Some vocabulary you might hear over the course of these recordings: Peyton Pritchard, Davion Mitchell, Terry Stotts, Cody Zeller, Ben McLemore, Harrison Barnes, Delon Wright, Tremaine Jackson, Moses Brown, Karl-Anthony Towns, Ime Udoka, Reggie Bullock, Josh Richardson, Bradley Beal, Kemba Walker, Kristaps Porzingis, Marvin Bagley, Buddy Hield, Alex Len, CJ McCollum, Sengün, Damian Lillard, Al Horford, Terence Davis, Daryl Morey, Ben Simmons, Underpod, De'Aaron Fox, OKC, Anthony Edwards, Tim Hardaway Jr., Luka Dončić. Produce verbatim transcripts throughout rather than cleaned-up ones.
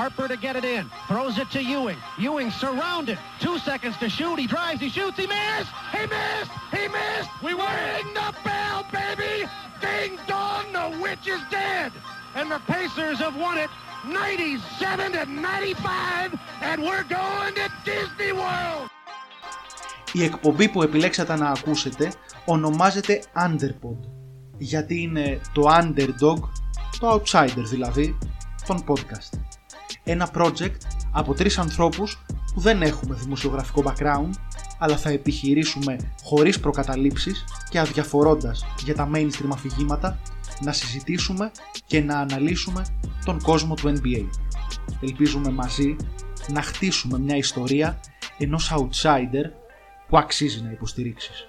Harper to get it in. Throws it to Ewing. Ewing surrounded. Two seconds to shoot. He drives. He shoots. He missed. He missed. He missed. We were ring the bell, baby. Ding dong. The witch is dead. And the Pacers have won it ninety-seven to ninety-five. And we're going to Disney World. Η εκπομπή που επιλέξατε να ακούσετε ονομάζεται Underpod. Γιατί είναι το underdog, το outsider δηλαδή, των podcast. Ένα project από τρεις ανθρώπους που δεν έχουμε δημοσιογραφικό background, αλλά θα επιχειρήσουμε χωρίς προκαταλήψεις και αδιαφορώντας για τα mainstream αφηγήματα να συζητήσουμε και να αναλύσουμε τον κόσμο του N B A. Ελπίζουμε μαζί να χτίσουμε μια ιστορία ενός outsider που αξίζει να υποστηρίξεις.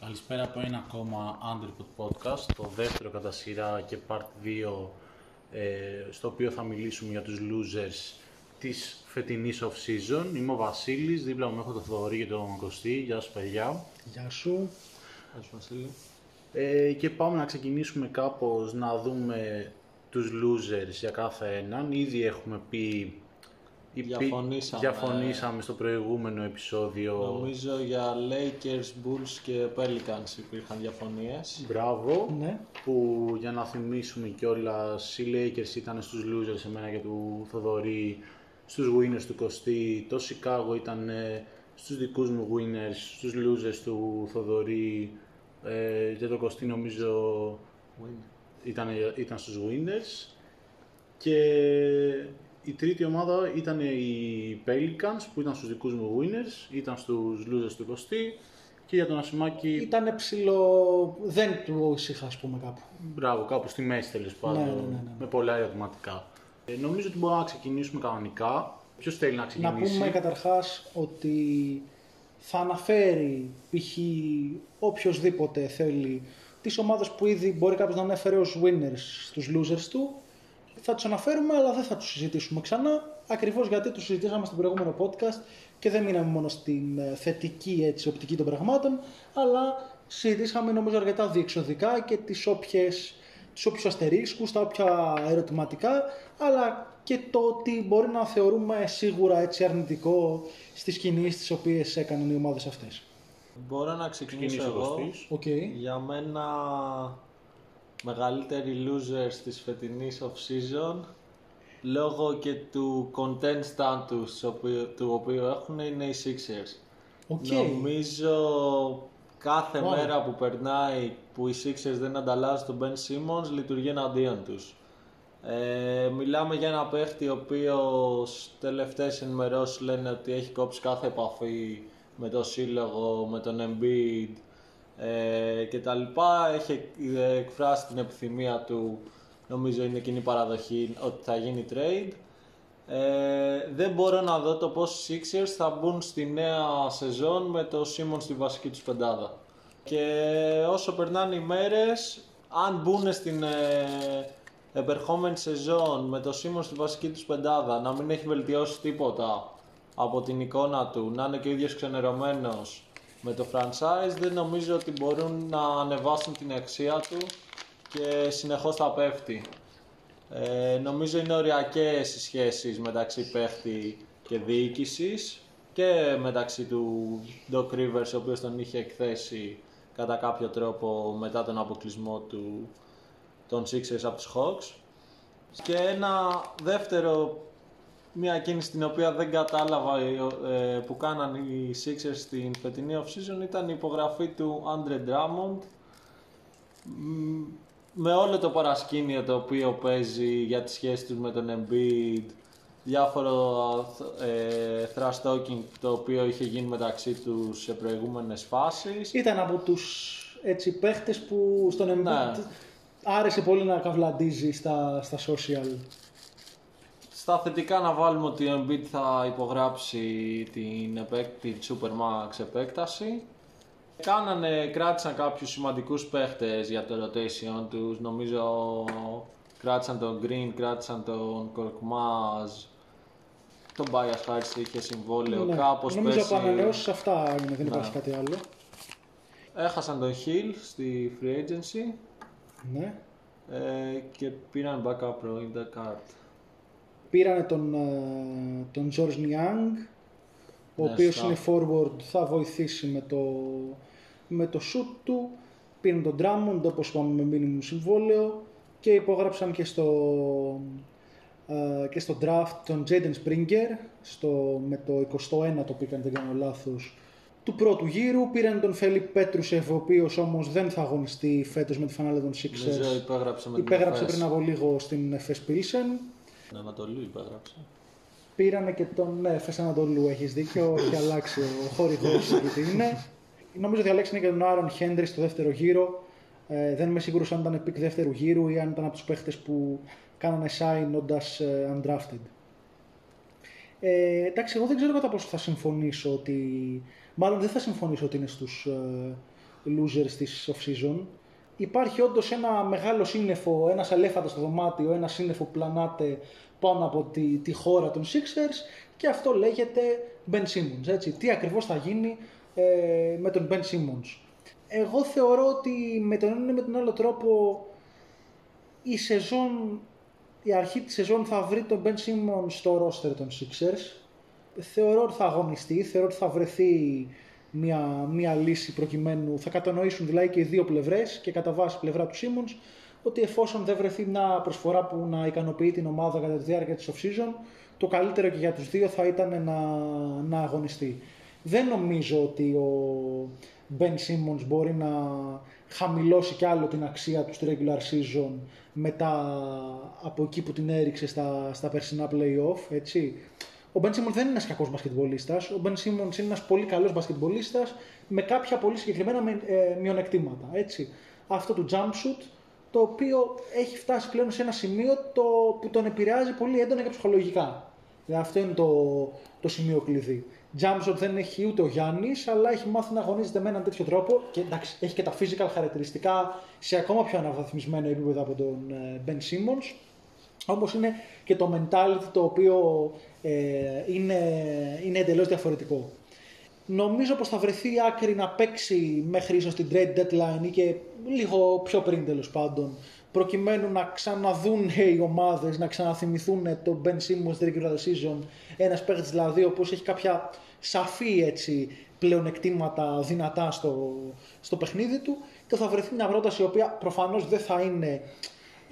Καλησπέρα από ένα ακόμα Underpod podcast, το δεύτερο κατά σειρά και part δύο, στο οποίο θα μιλήσουμε για τους losers της φετινής off-season. Είμαι ο Βασίλης, δίπλα μου έχω τον Θοδωρή και τον Κωστή. Γεια σου παιδιά. Γεια σου. Γεια σου Βασίλη. Ε, και πάμε να ξεκινήσουμε κάπως να δούμε τους losers για κάθε έναν. Ήδη έχουμε πει... Διαφωνήσαμε. Διαφωνήσαμε στο προηγούμενο επεισόδιο. Νομίζω για Lakers, Bulls και Pelicans υπήρχαν διαφωνίες. Μπράβο. Ναι. Που για να θυμίσουμε κιόλας, οι Lakers ήταν στους losers εμένα και του Θοδωρή, στους winners του Κωστή. Το Chicago ήταν στους δικούς μου winners, στους losers του Θοδωρή ε, και το Κωστή νομίζω ήταν, ήταν στους winners. Και η τρίτη ομάδα ήταν οι Pelicans που ήταν στους δικούς μου winners, ήταν στους losers του Κωστή και για τον Ασημάκη... Ήτανε ψηλό... δεν του είχα ας πούμε κάπου. Μπράβο, κάπου στη μέση τέλος πάντων, ναι, ναι, ναι, ναι. Με πολλά ερωτηματικά. Ε, νομίζω ότι μπορούμε να ξεκινήσουμε κανονικά. Ποιος θέλει να ξεκινήσει? Να πούμε καταρχάς ότι θα αναφέρει π.χ. οποιοδήποτε θέλει τις ομάδες που ήδη μπορεί κάποιος να ανέφερε ως winners στους losers του. Θα τους αναφέρουμε, αλλά δεν θα τους συζητήσουμε ξανά, ακριβώς γιατί τους συζητήσαμε στο προηγούμενο podcast και δεν μείναμε μόνο στην θετική έτσι, οπτική των πραγμάτων, αλλά συζητήσαμε νομίζω αρκετά διεξοδικά και τις όποιες, τις όποιους αστερίσκους, τα όποια ερωτηματικά, αλλά και το ότι μπορεί να θεωρούμε σίγουρα έτσι αρνητικό στις κινήσεις τις οποίες έκαναν οι ομάδες αυτές. Μπορώ να ξεκινήσω εγώ. Okay. Για μένα... μεγαλύτεροι losers της φετινής off-season λόγω και του content status του οποίου έχουν είναι οι Sixers. Okay. Νομίζω κάθε wow. μέρα που περνάει που οι Sixers δεν ανταλλάσσουν τον Ben Simmons λειτουργεί εναντίον τους. Ε, μιλάμε για ένα παίχτη ο οποίος τελευταίες ενημερώσεις λένε ότι έχει κόψει κάθε επαφή με το σύλλογο, με τον Embiid Ε, και τα λοιπά. Έχει εκφράσει την επιθυμία του, νομίζω είναι κοινή παραδοχή ότι θα γίνει trade. Ε, δεν μπορώ να δω το πως οι Sixers θα μπουν στη νέα σεζόν με το Simmons στη βασική τους πεντάδα. Και όσο περνάνε οι μέρες, αν μπουν στην ε, επερχόμενη σεζόν με το Simmons στη βασική τους πεντάδα, να μην έχει βελτιώσει τίποτα από την εικόνα του, να είναι και ο ίδιος ξενερωμένος με το franchise, δεν νομίζω ότι μπορούν να ανεβάσουν την αξία του και συνεχώς θα πέφτει. Ε, νομίζω είναι οριακές οι σχέσεις μεταξύ παίχτη και διοίκησης και μεταξύ του Doc Rivers, ο οποίος τον είχε εκθέσει κατά κάποιο τρόπο μετά τον αποκλεισμό του των Sixers από τους Hawks. Και ένα δεύτερο, μια κίνηση την οποία δεν κατάλαβα ε, που κάναν οι Sixers στην φετινή off-season ήταν η υπογραφή του Andre Drummond με όλο το παρασκήνιο το οποίο παίζει για τις σχέσεις τους με τον Embiid, διάφορο ε, trash talking το οποίο είχε γίνει μεταξύ τους σε προηγούμενες φάσεις. Ήταν από τους έτσι, παίχτες που στον Embiid ναι. άρεσε πολύ να καυλαντίζει στα, στα social. Στα θετικά να βάλουμε ότι ο Embiid θα υπογράψει την, επέκ, την Supermax επέκταση. Κάνανε, κράτησαν κάποιους σημαντικούς παίχτες για το rotation τους. Νομίζω κράτησαν τον Green, κράτησαν τον Korkmaz, τον Bias Harris είχε συμβόλαιο ναι, κάπως. Νομίζω πέση... απανανεώσεις αυτά είναι, δεν ναι. υπάρχει κάτι άλλο. Έχασαν τον Hill στη free agency. Ναι. Ε, και πήραν backup in the card. Πήραν τον, τον George Niang, ο ναι, οποίος είναι forward, θα βοηθήσει με το, με το shoot του. Πήραν τον Drummond, όπως είπαμε, με minimum συμβόλαιο και υπόγραψαν και στο, ε, και στο draft τον Jaden Springer στο, με το εικοστό ένατο το πήγαν, δεν κάνω λάθος, του πρώτου γύρου. Πήραν τον Φελίπ Πέτρουσεφ, ο οποίος όμως δεν θα αγωνιστεί φέτος με τη φανάλα των Sixers. Υπέγραψε, υπέγραψε πριν από λίγο στην Εφές Πίλσεν. Στην Ανατολού υπέγραψε. Πήρανε και τον... ναι, Εφές Ανατολού, έχεις δίκιο, έχει αλλάξει ο χώρητος γιατί είναι. Νομίζω ότι διαλέξανε και τον Άρον Χέντρι στο δεύτερο γύρο. Ε, δεν είμαι σίγουρος αν ήταν πικ δεύτερου γύρου ή αν ήταν από τους παίχτες που κάνανε sign όντας ε, undrafted. Ε, εντάξει, εγώ δεν ξέρω κατά πόσο θα συμφωνήσω ότι... Μάλλον δεν θα συμφωνήσω ότι είναι στους ε, losers της off-season. Υπάρχει όντως ένα μεγάλο σύννεφο, ένα ελέφαντα στο δωμάτιο, ένα σύννεφο που πλανάται πάνω από τη, τη χώρα των Sixers και αυτό λέγεται Ben Simmons, έτσι. Τι ακριβώς θα γίνει ε, με τον Ben Simmons. Εγώ θεωρώ ότι με τον ένα ή με τον άλλο τρόπο η σεζόν, η αρχή της σεζόν θα βρει τον Ben Simmons στο roster των Sixers. Θεωρώ ότι θα αγωνιστεί, θεωρώ ότι θα βρεθεί μια, μια λύση προκειμένου, θα κατανοήσουν δηλαδή και οι δύο πλευρές και κατά βάση πλευρά του Simmons ότι εφόσον δεν βρεθεί μια προσφορά που να ικανοποιεί την ομάδα κατά τη διάρκεια της off-season, το καλύτερο και για τους δύο θα ήταν να, να αγωνιστεί. Δεν νομίζω ότι ο Ben Simmons μπορεί να χαμηλώσει κι άλλο την αξία του στη regular season μετά από εκεί που την έριξε στα, στα περσινά play-off, έτσι. Ο Ben Simmons δεν είναι ένας κακός μπασκετμπολίστας. Ο Ben Simmons είναι ένας πολύ καλός μπασκετμπολίστας με κάποια πολύ συγκεκριμένα μειονεκτήματα. Έτσι. Αυτό του jump shoot, το οποίο έχει φτάσει πλέον σε ένα σημείο το που τον επηρεάζει πολύ έντονα και ψυχολογικά. Δηλαδή αυτό είναι το, το σημείο κλειδί. Jump shot δεν έχει ούτε ο Γιάννης, αλλά έχει μάθει να αγωνίζεται με έναν τέτοιο τρόπο και εντάξει, έχει και τα physical χαρακτηριστικά σε ακόμα πιο αναβαθμισμένο επίπεδο από τον Ben Simmons. Όμως είναι και το mentality το οποίο ε, είναι, είναι εντελώς διαφορετικό. Νομίζω πως θα βρεθεί η άκρη να παίξει μέχρι ίσως την trade deadline ή και λίγο πιο πριν τέλος πάντων, προκειμένου να ξαναδούν οι ομάδες, να ξαναθυμηθούν τον Ben Simmons regular season, ένας παίκτης δηλαδή ο οποίος έχει κάποια σαφή έτσι, πλεονεκτήματα δυνατά στο, στο παιχνίδι του και θα βρεθεί μια πρόταση η οποία προφανώς δεν θα είναι...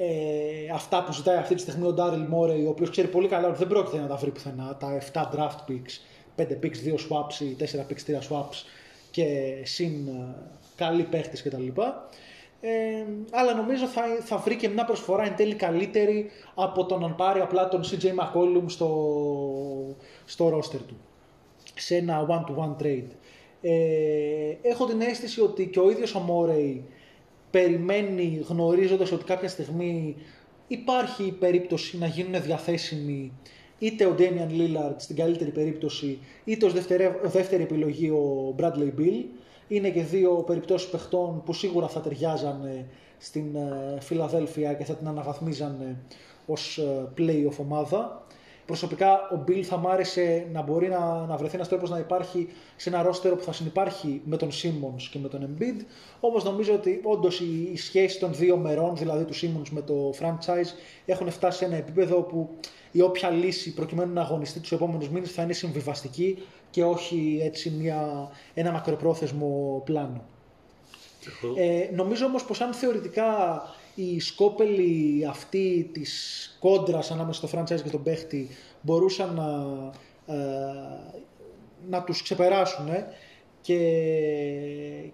Ε, αυτά που ζητάει αυτή τη στιγμή ο Ντάριλ Μόρεϊ, ο οποίος ξέρει πολύ καλά ότι δεν πρόκειται να τα βρει πουθενά, τα εφτά draft picks, πέντε picks, δύο swaps ή τέσσερα picks, τρία swaps και συν καλοί παίχτες κτλ. Ε, αλλά νομίζω θα, θα βρει και μια προσφορά εν τέλει καλύτερη από το να πάρει απλά τον σι τζέι McCollum στο, στο roster του σε ένα one-to-one trade. Ε, έχω την αίσθηση ότι και ο ίδιος ο Μόρεϊ περιμένει γνωρίζοντας ότι κάποια στιγμή υπάρχει η περίπτωση να γίνουν διαθέσιμοι είτε ο Damian Lillard στην καλύτερη περίπτωση είτε ως δευτερε, δεύτερη επιλογή ο Bradley Beal. Είναι και δύο περιπτώσεις παιχτών που σίγουρα θα ταιριάζανε στην Φιλαδέλφια και θα την αναβαθμίζανε ως play-off ομάδα. Προσωπικά ο Bill θα μ' άρεσε να μπορεί να, να βρεθεί ένας τρόπος να υπάρχει σε ένα ρόστερο που θα συνυπάρχει με τον Simmons και με τον Embiid. Όμως νομίζω ότι όντως η, η σχέση των δύο μερών, δηλαδή του Simmons με το franchise, έχουν φτάσει σε ένα επίπεδο που η όποια λύση προκειμένου να αγωνιστεί τους επόμενους μήνες θα είναι συμβιβαστική και όχι έτσι μια, ένα μακροπρόθεσμο πλάνο. Ε, νομίζω όμως πως αν θεωρητικά... οι σκόπελοι αυτοί της κόντρας ανάμεσα στο franchise και τον παίχτη μπορούσαν να, ε, να τους ξεπεράσουν ε, και,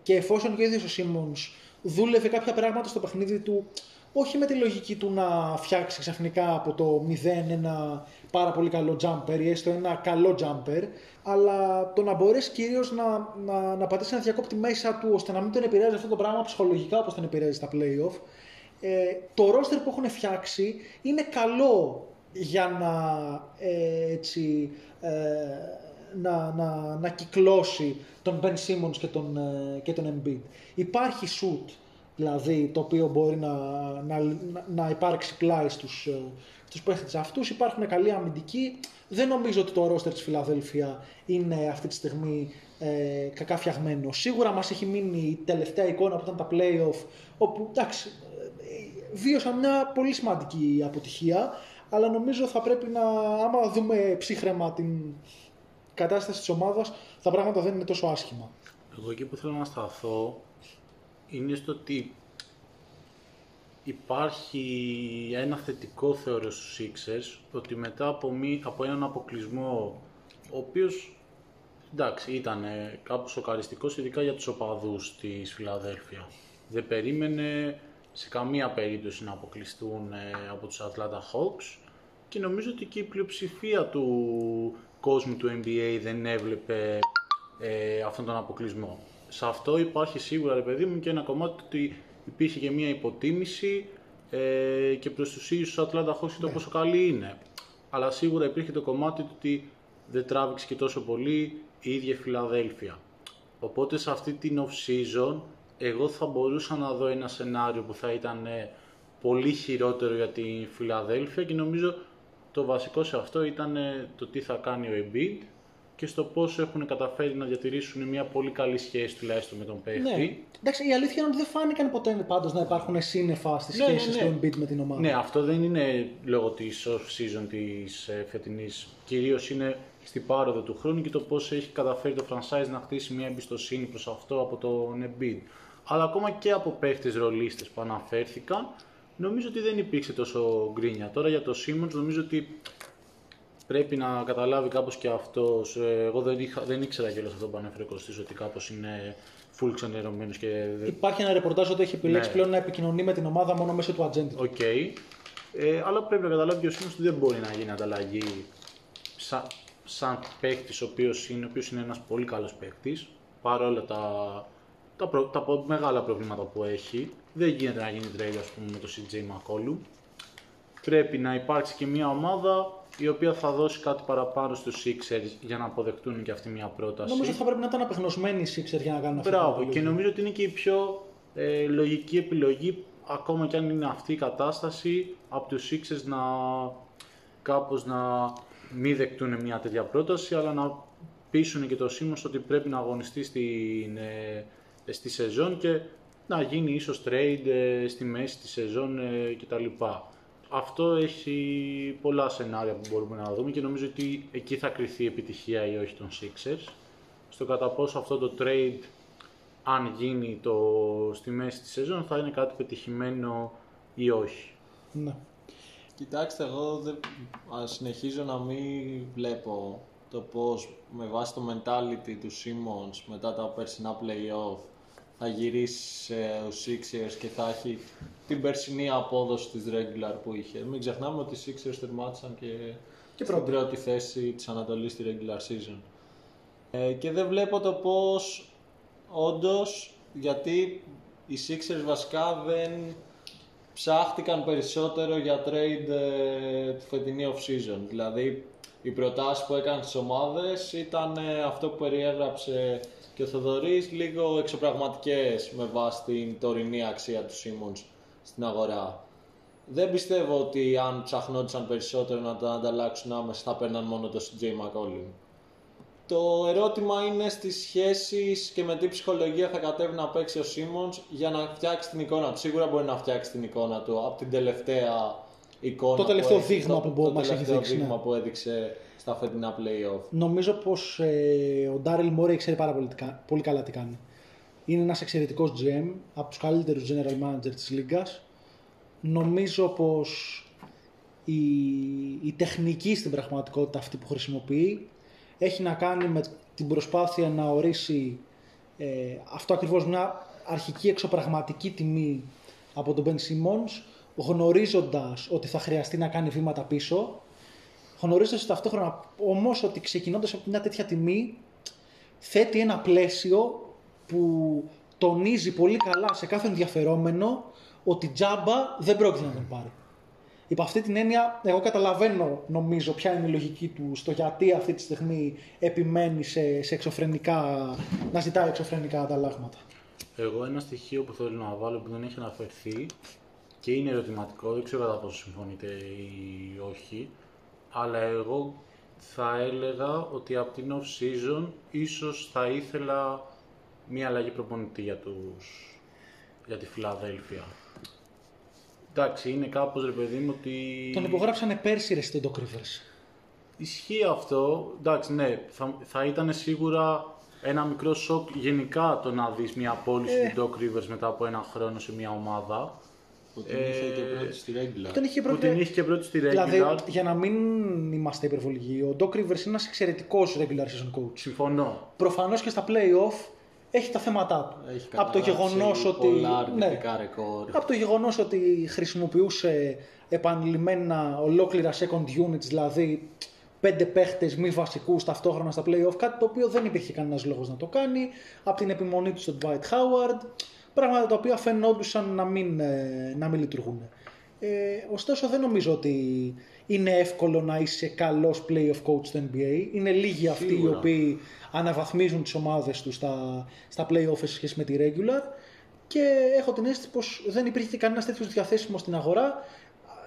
και εφόσον και ο ίδιος ο Simmons δούλευε κάποια πράγματα στο παιχνίδι του όχι με τη λογική του να φτιάξει ξαφνικά από το μηδέν ένα πάρα πολύ καλό jumper ή έστω ένα καλό jumper, αλλά το να μπορέσει κυρίως να, να, να πατήσει ένα διακόπτη μέσα του ώστε να μην τον επηρεάζει αυτό το πράγμα ψυχολογικά όπως τον επηρεάζει στα play-off. Ε, το roster που έχουν φτιάξει είναι καλό για να, ε, έτσι, ε, να, να, να κυκλώσει τον Ben Simmons και τον, ε, και τον Embiid. Υπάρχει shoot δηλαδή το οποίο μπορεί να, να, να υπάρξει πλάι στους, ε, στους παίχτες αυτούς. Υπάρχουν καλοί αμυντικοί. Δεν νομίζω ότι το roster της Φιλαδέλφια είναι αυτή τη στιγμή ε, κακά φτιαγμένο. Σίγουρα μας έχει μείνει η τελευταία εικόνα που ήταν τα play-off, όπου εντάξει, βίωσαν μια πολύ σημαντική αποτυχία, αλλά νομίζω θα πρέπει να, άμα δούμε ψύχρεμα την κατάσταση της ομάδας, τα πράγματα δεν είναι τόσο άσχημα. Εγώ εκεί που θέλω να σταθώ είναι στο ότι υπάρχει ένα θετικό, θεωρώ, στους Sixers, ότι μετά από, μη, από έναν αποκλεισμό, ο οποίος εντάξει ήταν κάπου σοκαριστικός, ειδικά για τους οπαδούς της Φιλαδέλφια. Δεν περίμενε σε καμία περίπτωση να αποκλειστούν από τους Atlanta Hawks και νομίζω ότι και η πλειοψηφία του κόσμου του εν μπι έι δεν έβλεπε ε, αυτόν τον αποκλεισμό. Σε αυτό υπάρχει σίγουρα, ρε παιδί μου, και ένα κομμάτι ότι υπήρχε και μια υποτίμηση ε, και προς τους ίδιους τους Atlanta Hawks το πόσο καλή είναι. Αλλά σίγουρα υπήρχε το κομμάτι του ότι δεν τράβηξε και τόσο πολύ η ίδια Φιλαδέλφια. Οπότε σε αυτή την off-season εγώ θα μπορούσα να δω ένα σενάριο που θα ήταν ε, πολύ χειρότερο για τη Φιλαδέλφια και νομίζω το βασικό σε αυτό ήταν ε, το τι θα κάνει ο Embiid και στο πώς έχουν καταφέρει να διατηρήσουν μια πολύ καλή σχέση τουλάχιστον με τον παίχτη. Ναι. Εντάξει, η αλήθεια είναι ότι δεν φάνηκαν ποτέ πάντως να υπάρχουν σύννεφα στις ναι, σχέσεις ναι, ναι. του Embiid με την ομάδα. Ναι, αυτό δεν είναι λόγω της off-season της ε, φετινής. Κυρίως είναι στην πάροδο του χρόνου και το πώς έχει καταφέρει το franchise να χτίσει μια εμπιστοσύνη προς αυτό από τον Embiid. Αλλά ακόμα και από παίχτες ρολίστες που αναφέρθηκαν, νομίζω ότι δεν υπήρξε τόσο γκρίνια. Τώρα για τον Simmons νομίζω ότι πρέπει να καταλάβει κάπως και αυτός. Εγώ δεν, είχα, δεν ήξερα κιόλας αυτό που ανέφερε ο Κωστής, ότι κάπως είναι full ξενερωμένος και... Υπάρχει ένα ρεπορτάζ ότι έχει επιλέξει ναι. πλέον να επικοινωνεί με την ομάδα μόνο μέσω του ατζέντη. Οκ. Okay. Ε, αλλά πρέπει να καταλάβει και ο Simmons ότι δεν μπορεί να γίνει ανταλλαγή σαν, σαν παίκτης, ο οποίος είναι, είναι ένας πολύ καλός παίκτης, παρόλα τα... Τα, προ, τα μεγάλα προβλήματα που έχει. Δεν γίνεται να γίνει trade, ας πούμε, με το σι τζέι McCollum. Πρέπει να υπάρξει και μια ομάδα η οποία θα δώσει κάτι παραπάνω στους Sixers για να αποδεχτούν και αυτή μια πρόταση. Νομίζω ότι θα πρέπει να ήταν απεγνωσμένοι οι Sixers για να κάνουν αυτό. Μπράβο, και νομίζω ότι είναι και η πιο ε, λογική επιλογή, ακόμα κι αν είναι αυτή η κατάσταση, από τους Sixers να κάπως να μην δεκτούν μια τέτοια πρόταση, αλλά να πείσουν και το Simmons ότι πρέπει να αγωνιστεί στην. Ε, στη σεζόν και να γίνει ίσως trade ε, στη μέση της σεζόν ε, κτλ. Αυτό έχει πολλά σενάρια που μπορούμε να δούμε και νομίζω ότι εκεί θα κριθεί η επιτυχία ή όχι των Sixers. Στο κατά πόσο αυτό το trade, αν γίνει το, στη μέση της σεζόν, θα είναι κάτι πετυχημένο ή όχι. Ναι. Κοιτάξτε, εγώ δε, συνεχίζω να μην βλέπω το πώς με βάση το mentality του Simmons μετά τα περσινά play-off θα γυρίσει ο Sixers και θα έχει την περσινή απόδοση της regular που είχε. Μην ξεχνάμε ότι οι Sixers τερμάτισαν και, και στην πρώτη θέση της Ανατολής στη regular season. Ε, και δεν βλέπω το πώς όντως, γιατί οι Sixers βασικά δεν ψάχτηκαν περισσότερο για trade ε, τη φετινή off-season. Δηλαδή οι προτάσεις που έκαναν στις ομάδες ήταν ε, αυτό που περιέγραψε και ο Θοδωρής, λίγο εξωπραγματικές με βάση την τωρινή αξία του Simmons στην αγορά. Δεν πιστεύω ότι αν ψαχνόντουσαν περισσότερο να τα ανταλλάξουν άμεσα θα παίρναν μόνο το σι τζέι McCollum. Το ερώτημα είναι στις σχέσεις και με τι ψυχολογία θα κατέβει να παίξει ο Simmons για να φτιάξει την εικόνα του. Σίγουρα μπορεί να φτιάξει την εικόνα του από την τελευταία εικόνα. Το τελευταίο δείγμα που, που, ναι. που έδειξε στα φετινά play-off. Νομίζω πως ε, ο Ντάριλ Μόρεϊ ξέρει πάρα πολύ, πολύ καλά τι κάνει. Είναι ένας εξαιρετικός τζι εμ, από τους καλύτερους general manager της Λίγκας. Νομίζω πως η, η τεχνική στην πραγματικότητα αυτή που χρησιμοποιεί έχει να κάνει με την προσπάθεια να ορίσει ε, αυτό ακριβώς, μια αρχική εξωπραγματική τιμή από τον Ben Simmons, γνωρίζοντας ότι θα χρειαστεί να κάνει βήματα πίσω, γνωρίζοντας ταυτόχρονα όμως ότι ξεκινώντας από μια τέτοια τιμή θέτει ένα πλαίσιο που τονίζει πολύ καλά σε κάθε ενδιαφερόμενο ότι τζάμπα δεν πρόκειται να τον πάρει. Υπ' αυτή την έννοια εγώ καταλαβαίνω, νομίζω, ποια είναι η λογική του στο γιατί αυτή τη στιγμή επιμένει σε, σε εξωφρενικά, να ζητάει εξωφρενικά ανταλλάγματα. Εγώ ένα στοιχείο που θέλω να βάλω που δεν έχει αναφερθεί και είναι ερωτηματικό, δεν ξέρω κατά πόσο συμφωνείτε ή όχι, αλλά εγώ θα έλεγα ότι από την off-season ίσως θα ήθελα μία αλλαγή προπονητή για, τους, για τη Φιλαδέλφια. Εντάξει, είναι κάπως ρε παιδί μου ότι... Τον υπογράψανε πέρσι ρε στον Doc Rivers. Ισχύει αυτό, εντάξει ναι, θα, θα ήταν σίγουρα ένα μικρό σοκ γενικά το να δεις μια πώληση ε. του Doc Rivers μετά από ένα χρόνο σε μια ομάδα. Όταν ε, είχε και πρώτη στη regular. Όταν είχε, πρώτη... είχε και πρώτη στη regular. Δηλαδή, για να μην είμαστε υπερβολικοί, ο Doc Rivers είναι ένας εξαιρετικός regular season coach. Συμφωνώ. Προφανώς και στα play-off έχει τα θέματά του. Έχει από το γεγονός ότι... ναι, από το γεγονός ότι χρησιμοποιούσε επανειλημμένα ολόκληρα second units, δηλαδή πέντε παίχτες μη βασικούς ταυτόχρονα στα play-off, κάτι το οποίο δεν υπήρχε κανένας λόγος να το κάνει, από την επιμονή του στον Dwight Howard, πράγματα τα οποία φαινόντουσαν να μην, να μην λειτουργούν. Ε, ωστόσο δεν νομίζω ότι είναι εύκολο να είσαι καλός play-off coach στο N B A. Είναι λίγοι αυτοί Σίγουρα. οι οποίοι αναβαθμίζουν τις ομάδες τους στα, στα play-off σε σχέση με τη regular και έχω την αίσθηση πως δεν υπήρχε κανένας τέτοιος διαθέσιμος στην αγορά,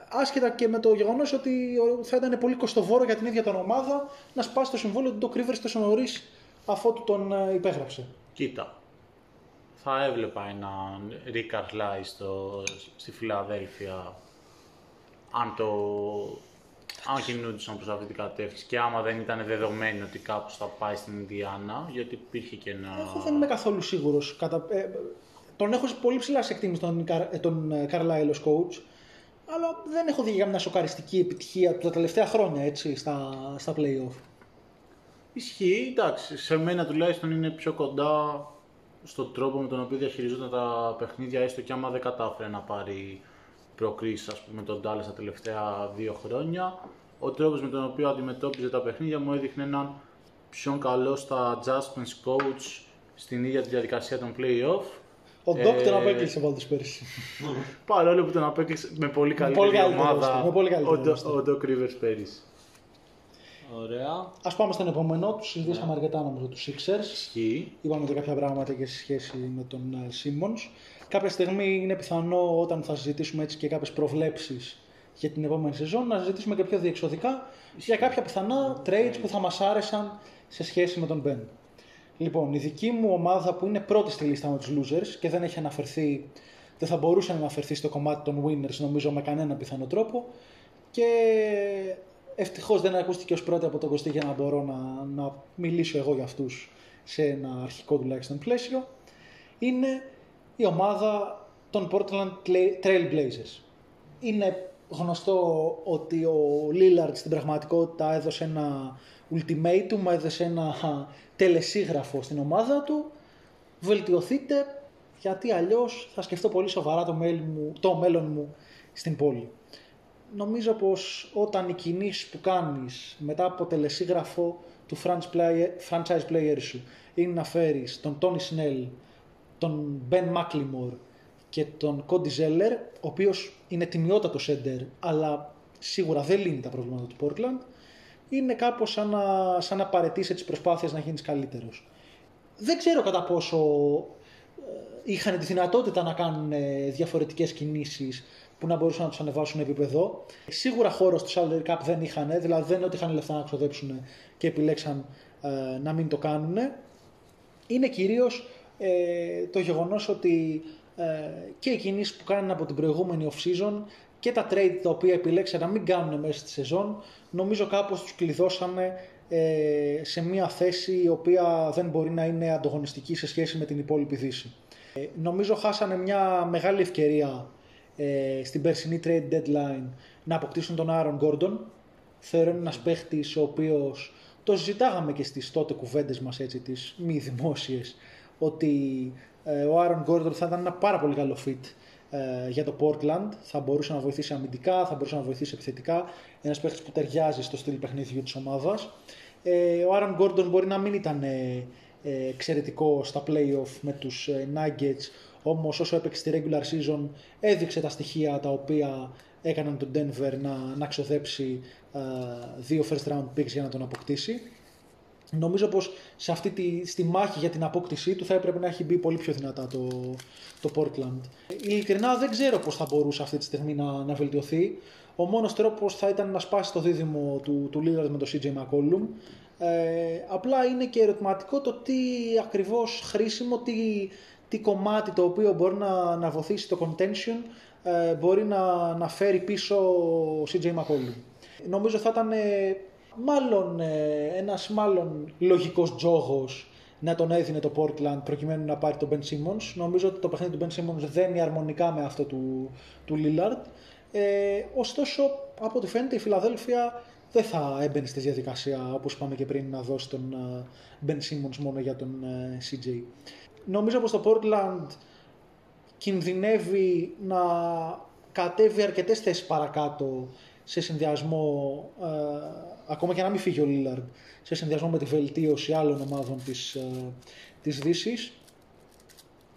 άσχετα και με το γεγονός ότι θα ήταν πολύ κοστοβόρο για την ίδια την ομάδα να σπάσει το συμβόλαιο του Doc Rivers τόσο νωρίς αφού του τον υπέγραψε. Κοίτα, θα έβλεπα έναν Rick Carlisle στο, στη Φιλαδέλφια αν το... αν κινούντουσαν προς αυτή την κατεύθυνση και άμα δεν ήταν δεδομένο ότι κάπως θα πάει στην Ινδιάνα, γιατί υπήρχε και ένα... Εγώ δεν είμαι καθόλου σίγουρος. Κατα... Ε, τον έχω πολύ ψηλά σε εκτίμηση τον, τον Carlisle ως coach, αλλά δεν έχω δει για μια σοκαριστική επιτυχία τα τελευταία χρόνια έτσι, στα, στα play-off. Ισχύει, εντάξει. Σε μένα τουλάχιστον είναι πιο κοντά στον τρόπο με τον οποίο διαχειριζόταν τα παιχνίδια, έστω και άμα δεν κατάφερε να πάρει προκρίσεις, ας πούμε, τον Dallas τα τελευταία δύο χρόνια. Ο τρόπος με τον οποίο αντιμετώπιζε τα παιχνίδια μου έδειχνε έναν πιο καλό στα adjustments coach στην ίδια τη διαδικασία των play-off. Ο Doc ε... τον απέκλεισε πάντως πέρυσι. Παρόλο που τον απέκλεισε με πολύ καλή ομάδα ο Doc Rivers πέρυσι. Ωραία. Ας πάμε στον επόμενο. Τους συζητήσαμε yeah. αρκετά νομίζω τους Sixers. Ισχύει. Είπαμε και κάποια πράγματα και σε σχέση με τον Simmons. Κάποια στιγμή είναι πιθανό όταν θα συζητήσουμε έτσι και κάποιες προβλέψεις για την επόμενη σεζόν να συζητήσουμε και πιο διεξοδικά για κάποια πιθανά okay. trades που θα μας άρεσαν σε σχέση με τον Ben. Λοιπόν, η δική μου ομάδα που είναι πρώτη στη λίστα με τους losers και δεν έχει αναφερθεί, δεν θα μπορούσε να αναφερθεί στο κομμάτι των winners νομίζω με κανένα πιθανό τρόπο και ευτυχώς δεν ακούστηκε ως πρώτη από τον Κωστή για να μπορώ να, να μιλήσω εγώ για αυτούς σε ένα αρχικό τουλάχιστον πλαίσιο. Είναι η ομάδα των Portland Trail Blazers. Είναι γνωστό ότι ο Lillard στην πραγματικότητα έδωσε ένα ultimatum, έδωσε ένα τελεσίγραφο στην ομάδα του. Βελτιωθείτε, γιατί αλλιώς θα σκεφτώ πολύ σοβαρά το, μου, το μέλλον μου στην πόλη. Νομίζω πως όταν οι κινήσεις που κάνεις μετά από τελεσίγραφο του franchise player σου είναι να φέρεις τον Tony Snell, τον Ben McLemore και τον Cody Zeller, ο οποίος είναι τιμιότατο center, αλλά σίγουρα δεν λύνει τα προβλήματα του Portland, είναι κάπως σαν να, σαν να παρετήσει τις προσπάθειες να γίνεις καλύτερος. Δεν ξέρω κατά πόσο είχαν τη δυνατότητα να κάνουν διαφορετικές κινήσεις που να μπορούσαν να τους ανεβάσουν επίπεδο. Σίγουρα χώρο στο salary cap δεν είχαν, δηλαδή δεν είναι ότι είχαν λεφτά να ξοδέψουν και επιλέξαν ε, να μην το κάνουν. Είναι κυρίως ε, το γεγονός ότι ε, και οι κινήσεις που κάνουν από την προηγούμενη off-season και τα trade τα οποία επιλέξαν να μην κάνουν μέσα στη σεζόν, νομίζω κάπως τους κλειδώσανε ε, σε μια θέση η οποία δεν μπορεί να είναι ανταγωνιστική σε σχέση με την υπόλοιπη Δύση. Ε, νομίζω χάσανε μια μεγάλη ευκαιρία στην περσινή trade deadline να αποκτήσουν τον Aaron Gordon. Θεωρώ είναι ένας παίχτης ο οποίος το συζητάγαμε και στις τότε κουβέντες μας έτσι, τις μη δημόσιες, ότι ε, ο Aaron Gordon θα ήταν ένα πάρα πολύ καλό fit ε, για το Portland, θα μπορούσε να βοηθήσει αμυντικά, θα μπορούσε να βοηθήσει επιθετικά, ένας παίχτης που ταιριάζει στο στυλ παιχνιδιού της ομάδας. Ε, ο Aaron Gordon μπορεί να μην ήταν ε, ε, εξαιρετικό στα playoff με τους ε, Nuggets, όμως όσο έπαιξε στη regular season έδειξε τα στοιχεία τα οποία έκαναν τον Denver να, να ξοδέψει ε, δύο first round picks για να τον αποκτήσει. Νομίζω πως σε αυτή τη στη μάχη για την απόκτησή του θα έπρεπε να έχει μπει πολύ πιο δυνατά το, το Portland. Ειλικρινά δεν ξέρω πως θα μπορούσε αυτή τη στιγμή να, να βελτιωθεί. Ο μόνος τρόπος θα ήταν να σπάσει το δίδυμο του, του Lillard με το σι τζέι McCollum. Ε, απλά είναι και ερωτηματικό το τι ακριβώς χρήσιμο, τι, τι κομμάτι το οποίο μπορεί να, να βοηθήσει το contention ε, μπορεί να, να φέρει πίσω ο σι τζέι McCollum. Νομίζω θα ήταν... Ε, Μάλλον ένας μάλλον λογικός τζόγος να τον έδινε το Portland προκειμένου να πάρει τον Ben Simmons. Νομίζω ότι το παιχνίδι του Ben Simmons δένει αρμονικά με αυτό του, του Lillard. Ε, ωστόσο, από ό,τι φαίνεται, η Φιλαδέλφια δεν θα έμπαινε στη διαδικασία, όπως είπαμε και πριν, να δώσει τον Ben Simmons μόνο για τον σι τζέι. Νομίζω πως το Portland κινδυνεύει να κατέβει αρκετές θέσεις παρακάτω σε συνδυασμό, ε, ακόμα και να μην φύγει ο Lillard, σε συνδυασμό με τη βελτίωση άλλων ομάδων της, ε, της Δύσης.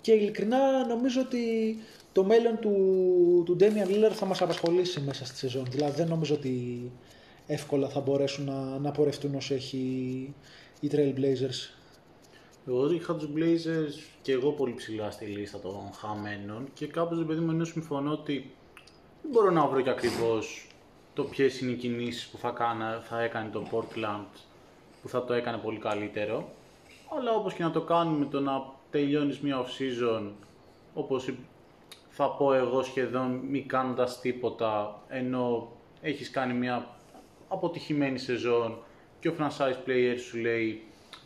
Και ειλικρινά νομίζω ότι το μέλλον του, του Damian Lillard θα μας απασχολήσει μέσα στη σεζόν. Δηλαδή δεν νομίζω ότι εύκολα θα μπορέσουν να, να πορευτούν όσο έχει οι Trail Blazers. Εγώ είχα τους Blazers και εγώ πολύ ψηλά στη λίστα των χαμένων και κάπως το παιδί μου ενώ συμφωνώ ότι δεν μπορώ να βρω και ακριβώς το ποιες είναι οι κινήσεις που θα, κάνα, θα έκανε το Portland που θα το έκανε πολύ καλύτερο, αλλά όπως και να το κάνουμε, το να τελειώνεις μια off-season όπως θα πω εγώ σχεδόν μη κάνοντας τίποτα ενώ έχεις κάνει μια αποτυχημένη σεζόν και ο franchise player σου λέει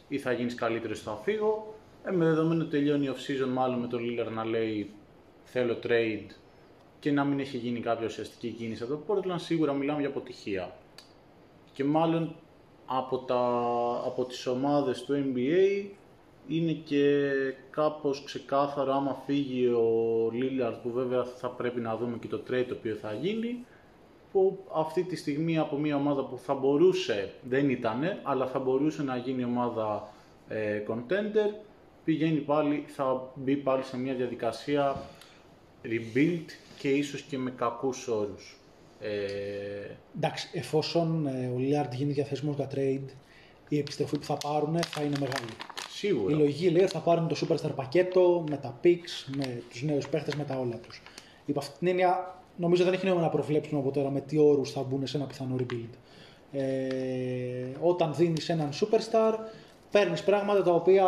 ή θα γίνεις καλύτερος ή θα φύγω, ε, με δεδομένο τελειώνει η off-season μάλλον με τον Lillard να λέει θέλω trade και να μην έχει γίνει κάποια ουσιαστική κίνηση από το Portland, σίγουρα μιλάμε για αποτυχία. Και μάλλον από, τα, από τις ομάδες του εν μπι έι είναι και κάπως ξεκάθαρο άμα φύγει ο Lillard, που βέβαια θα πρέπει να δούμε και το trade το οποίο θα γίνει, που αυτή τη στιγμή από μια ομάδα που θα μπορούσε, δεν ήτανε, αλλά θα μπορούσε να γίνει ομάδα ε, contender, πηγαίνει πάλι, θα μπει πάλι σε μια διαδικασία rebuild και ίσως και με κακούς όρους. Ε... Εντάξει, εφόσον ε, ο Lillard γίνει διαθέσιμος για trade, η επιστροφή που θα πάρουν θα είναι μεγάλη. Σίγουρα. Η λογική λέει θα πάρουν το superstar πακέτο με τα picks, με τους νέους παίχτες, με τα όλα τους. Υπό αυτή την έννοια, νομίζω δεν έχει νόημα να προβλέψουμε από τώρα με τι όρους θα μπουν σε ένα πιθανό rebuild. Ε, όταν δίνεις έναν superstar, παίρνεις πράγματα τα οποία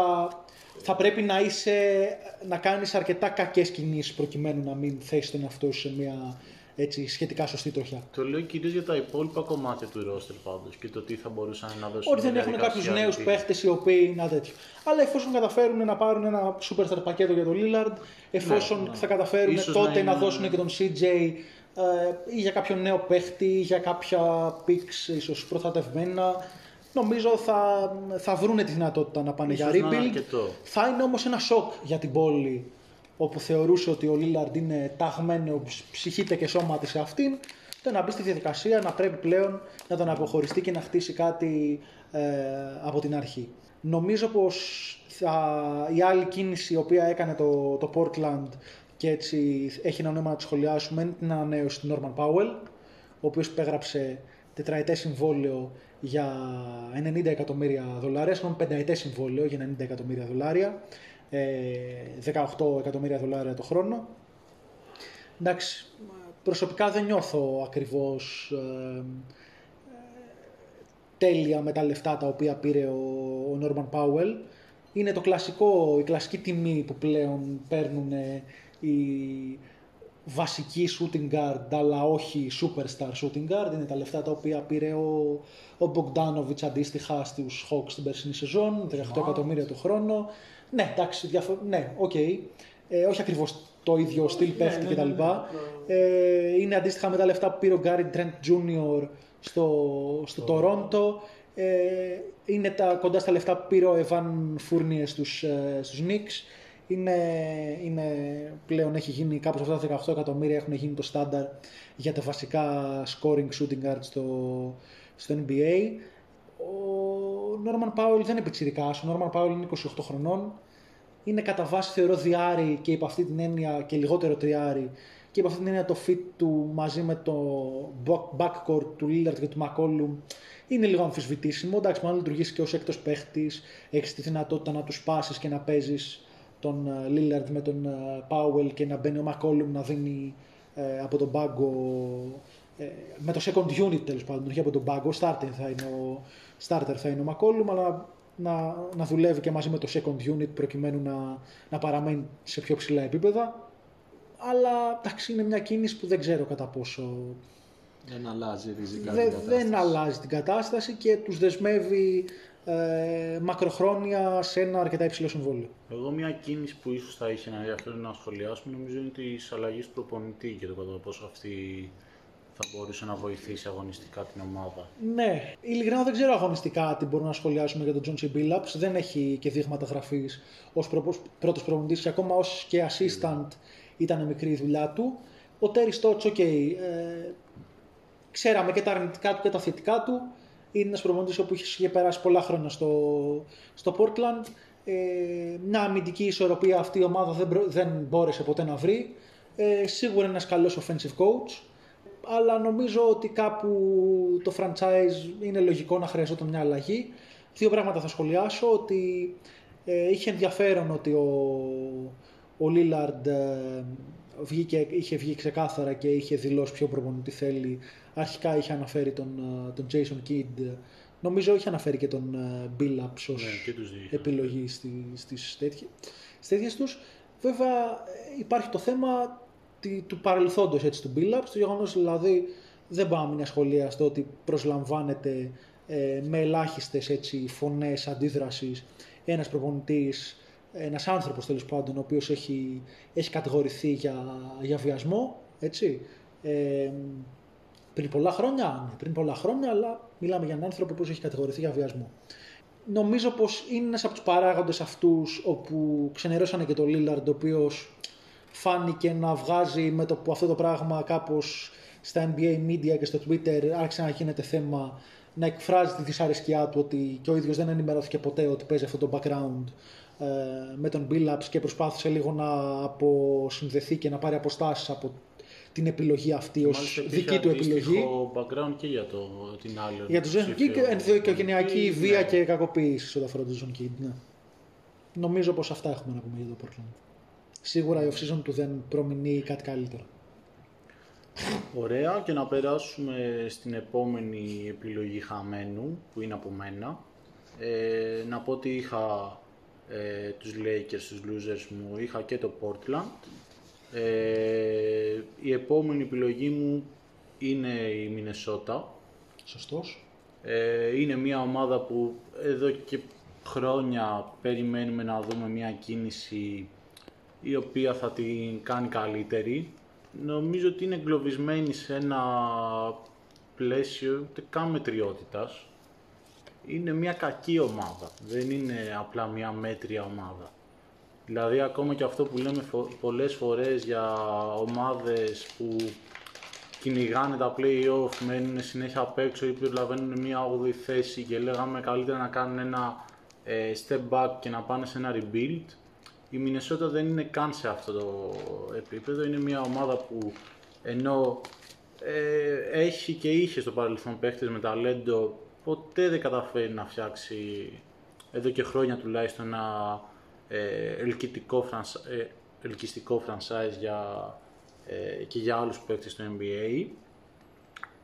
θα πρέπει να, είσαι, να κάνεις αρκετά κακές κινήσεις προκειμένου να μην θέσεις τον εαυτό σου σε μια έτσι, σχετικά σωστή τροχιά. Το λέω κυρίως για τα υπόλοιπα κομμάτια του ρόστερ πάντως και το τι θα μπορούσαν να δώσουν. Ότι δεν έχουν κάποιους νέους παίχτες οι οποίοι να τέτοιο. Αλλά εφόσον καταφέρουν να πάρουν ένα superstar πακέτο για τον Lillard, εφόσον ναι, ναι. θα καταφέρουν ίσως τότε να, είναι... να δώσουν και τον σι τζέι ε, ή για κάποιον νέο παίχτη ή για κάποια picks ίσως προστατευμένα, νομίζω θα, θα βρούνε τη δυνατότητα να πάνε ίσως για rebuild. Θα είναι όμως ένα σοκ για την πόλη όπου θεωρούσε ότι ο Lillard είναι ταγμένο, ψυχείται και σώμα της σε αυτήν, το να μπει στη διαδικασία να πρέπει πλέον να τον αποχωριστεί και να χτίσει κάτι ε, από την αρχή. Νομίζω πως θα, η άλλη κίνηση η οποία έκανε το, το Portland και έτσι έχει ένα νόημα να τη σχολιάσουμε είναι την ανανέωση του Norman Powell, ο οποίος υπέγραψε τετραετέ συμβόλαιο για ενενήντα εκατομμύρια δολάρια, σχεδόν πενταετέ συμβόλαιο για ενενήντα εκατομμύρια δολάρια, δεκαοκτώ εκατομμύρια δολάρια το χρόνο. Εντάξει, προσωπικά δεν νιώθω ακριβώς ε, τέλεια με τα λεφτά τα οποία πήρε ο, ο Norman Powell. Είναι το κλασικό, η κλασική τιμή που πλέον παίρνουν οι βασική shooting guard, αλλά όχι superstar shooting guard. Είναι τα λεφτά τα οποία πήρε ο, ο Bogdanovic αντίστοιχα στους Hawks την περσινή σεζόν, δεκαοκτώ εκατομμύρια το χρόνο. Ναι, εντάξει, διαφο- ναι, οκ. Okay. Ε, όχι ακριβώς το ίδιο στυλ παίχτη κτλ. Ναι, ναι, ναι, ναι. ε, είναι αντίστοιχα με τα λεφτά που πήρε ο Gary Trent τζούνιορ στο, στο oh. Toronto. Ε, είναι τα, κοντά στα λεφτά που πήρε ο Evan Fournier στους, στους Knicks. Είναι, είναι, πλέον έχει γίνει κάπως αυτά τα δεκαοκτώ εκατομμύρια έχουν γίνει το στάνταρ για τα βασικά scoring shooting guard στο, στο εν μπι έι. Ο Norman Powell δεν είναι πιτσιρικάς, ο Norman Powell είναι είκοσι οκτώ χρονών, είναι κατά βάση θεωρώ διάρρη και υπ' αυτή την έννοια και λιγότερο τριάρρη και από αυτήν την έννοια το fit του μαζί με το backcourt του Lillard και του McCollum είναι λίγο αμφισβητήσιμο. Εντάξει, μάλλον λειτουργήσει και ως έκτος παίχτης, έχεις τη δυνατότητα να τους πάσεις και να παίζεις τον Lillard με τον Powell και να μπαίνει ο McCollum να δίνει ε, από τον πάγκο, ε, με το second unit τέλος πάντων, όχι από τον πάγκο, starter θα είναι ο, starter θα είναι ο McCollum, αλλά να, να δουλεύει και μαζί με το second unit προκειμένου να, να παραμένει σε πιο ψηλά επίπεδα. Αλλά εντάξει, είναι μια κίνηση που δεν ξέρω κατά πόσο... Δεν αλλάζει ριζικά δεν, την κατάσταση. Δεν αλλάζει την κατάσταση και τους δεσμεύει ε, μακροχρόνια σε ένα αρκετά υψηλό συμβόλαιο. Εγώ μια κίνηση που ίσως θα είχε ενδιαφέρον να σχολιάσουμε νομίζω είναι τις αλλαγές του προπονητή και το κατά πόσο αυτή θα μπορούσε να βοηθήσει αγωνιστικά την ομάδα. Ναι, ειλικρινά δεν ξέρω αγωνιστικά τι μπορούμε να σχολιάσουμε για τον Chauncey Billups. Δεν έχει και δείγματα γραφής ως πρώτος προπονητής και ακόμα ως και assistant mm. ήταν μικρή η δουλειά του. Ο Terry Stotts, ok, ε, ξέραμε και τα αρνητικά του και τα θετικά του. Είναι ένας προπονητής που είχε περάσει πολλά χρόνια στο, στο Portland. Ε, μια αμυντική ισορροπία αυτή η ομάδα δεν, προ, δεν μπόρεσε ποτέ να βρει. Ε, σίγουρα ένας καλός offensive coach. Αλλά νομίζω ότι κάπου το franchise είναι λογικό να χρειαζόταν μια αλλαγή. Δύο πράγματα θα σχολιάσω. Ότι ε, είχε ενδιαφέρον ότι ο, ο Λίλαρντ ε, βγήκε, είχε βγει ξεκάθαρα και είχε δηλώσει ποιο προπονητή θέλει. Αρχικά είχε αναφέρει τον, τον Jason Kidd. Νομίζω είχε αναφέρει και τον Billups ως ναι, επιλογή στις, στις, τέτοιες, στις τέτοιες τους. Βέβαια υπάρχει το θέμα του παρελθόντος έτσι, του Billups, το γεγονός δηλαδή δεν πάμε να σχολιαστώ ότι προσλαμβάνεται ε, με ελάχιστες έτσι, φωνές αντίδρασης ένας προπονητής, ένας άνθρωπος τέλος πάντων ο οποίος έχει, έχει κατηγορηθεί για, για βιασμό έτσι, ε, πριν πολλά χρόνια, ναι, πριν πολλά χρόνια αλλά μιλάμε για έναν άνθρωπο που έχει κατηγορηθεί για βιασμό. Νομίζω πως είναι ένας από τους παράγοντες αυτούς όπου ξενερώσανε και τον Lillard ο οποίος φάνηκε να βγάζει με το που αυτό το πράγμα κάπως στα N B A media και στο Twitter άρχισε να γίνεται θέμα, να εκφράζει τη δυσαρεσκιά του ότι και ο ίδιος δεν ενημερώθηκε ποτέ ότι παίζει αυτό το background ε, με τον Billups και προσπάθησε λίγο να αποσυνδεθεί και να πάρει αποστάσεις από την επιλογή αυτή ως δική του επιλογή. Background και για το, την άλλη. Για το Jason Kidd, ενδοοικογενειακή βία ναι. και κακοποίηση όταν αφορά το Jason Kidd. Ναι. Νομίζω πως αυτά έχουμε να πούμε για το Portland. Σίγουρα η off-season του δεν προμηνεί κάτι καλύτερο. Ωραία, και να περάσουμε στην επόμενη επιλογή χαμένου που είναι από μένα. Ε, να πω ότι είχα ε, τους Lakers, τους losers μου, είχα και το Portland. Ε, η επόμενη επιλογή μου είναι η Minnesota. Σωστός. Ε, είναι μια ομάδα που εδώ και χρόνια περιμένουμε να δούμε μια κίνηση η οποία θα την κάνει καλύτερη. Νομίζω ότι είναι εγκλωβισμένη σε ένα πλαίσιο ούτε καν μετριότητας. Είναι μια κακή ομάδα, δεν είναι απλά μια μέτρια ομάδα. Δηλαδή ακόμα και αυτό που λέμε φο- πολλές φορές για ομάδες που κυνηγάνε τα play-off, μένουν συνέχεια απ' έξω ή προλαβαίνουν μια όγδοη θέση και λέγαμε καλύτερα να κάνουν ένα ε, step back και να πάνε σε ένα rebuild. Η Μινεσότα δεν είναι καν σε αυτό το επίπεδο, είναι μια ομάδα που ενώ ε, έχει και είχε στο παρελθόν παίχτες με ταλέντο, ποτέ δεν καταφέρει να φτιάξει εδώ και χρόνια τουλάχιστον ένα ε, ελκυστικό, ε, ελκυστικό franchise για, ε, και για άλλους παίχτες στο N B A.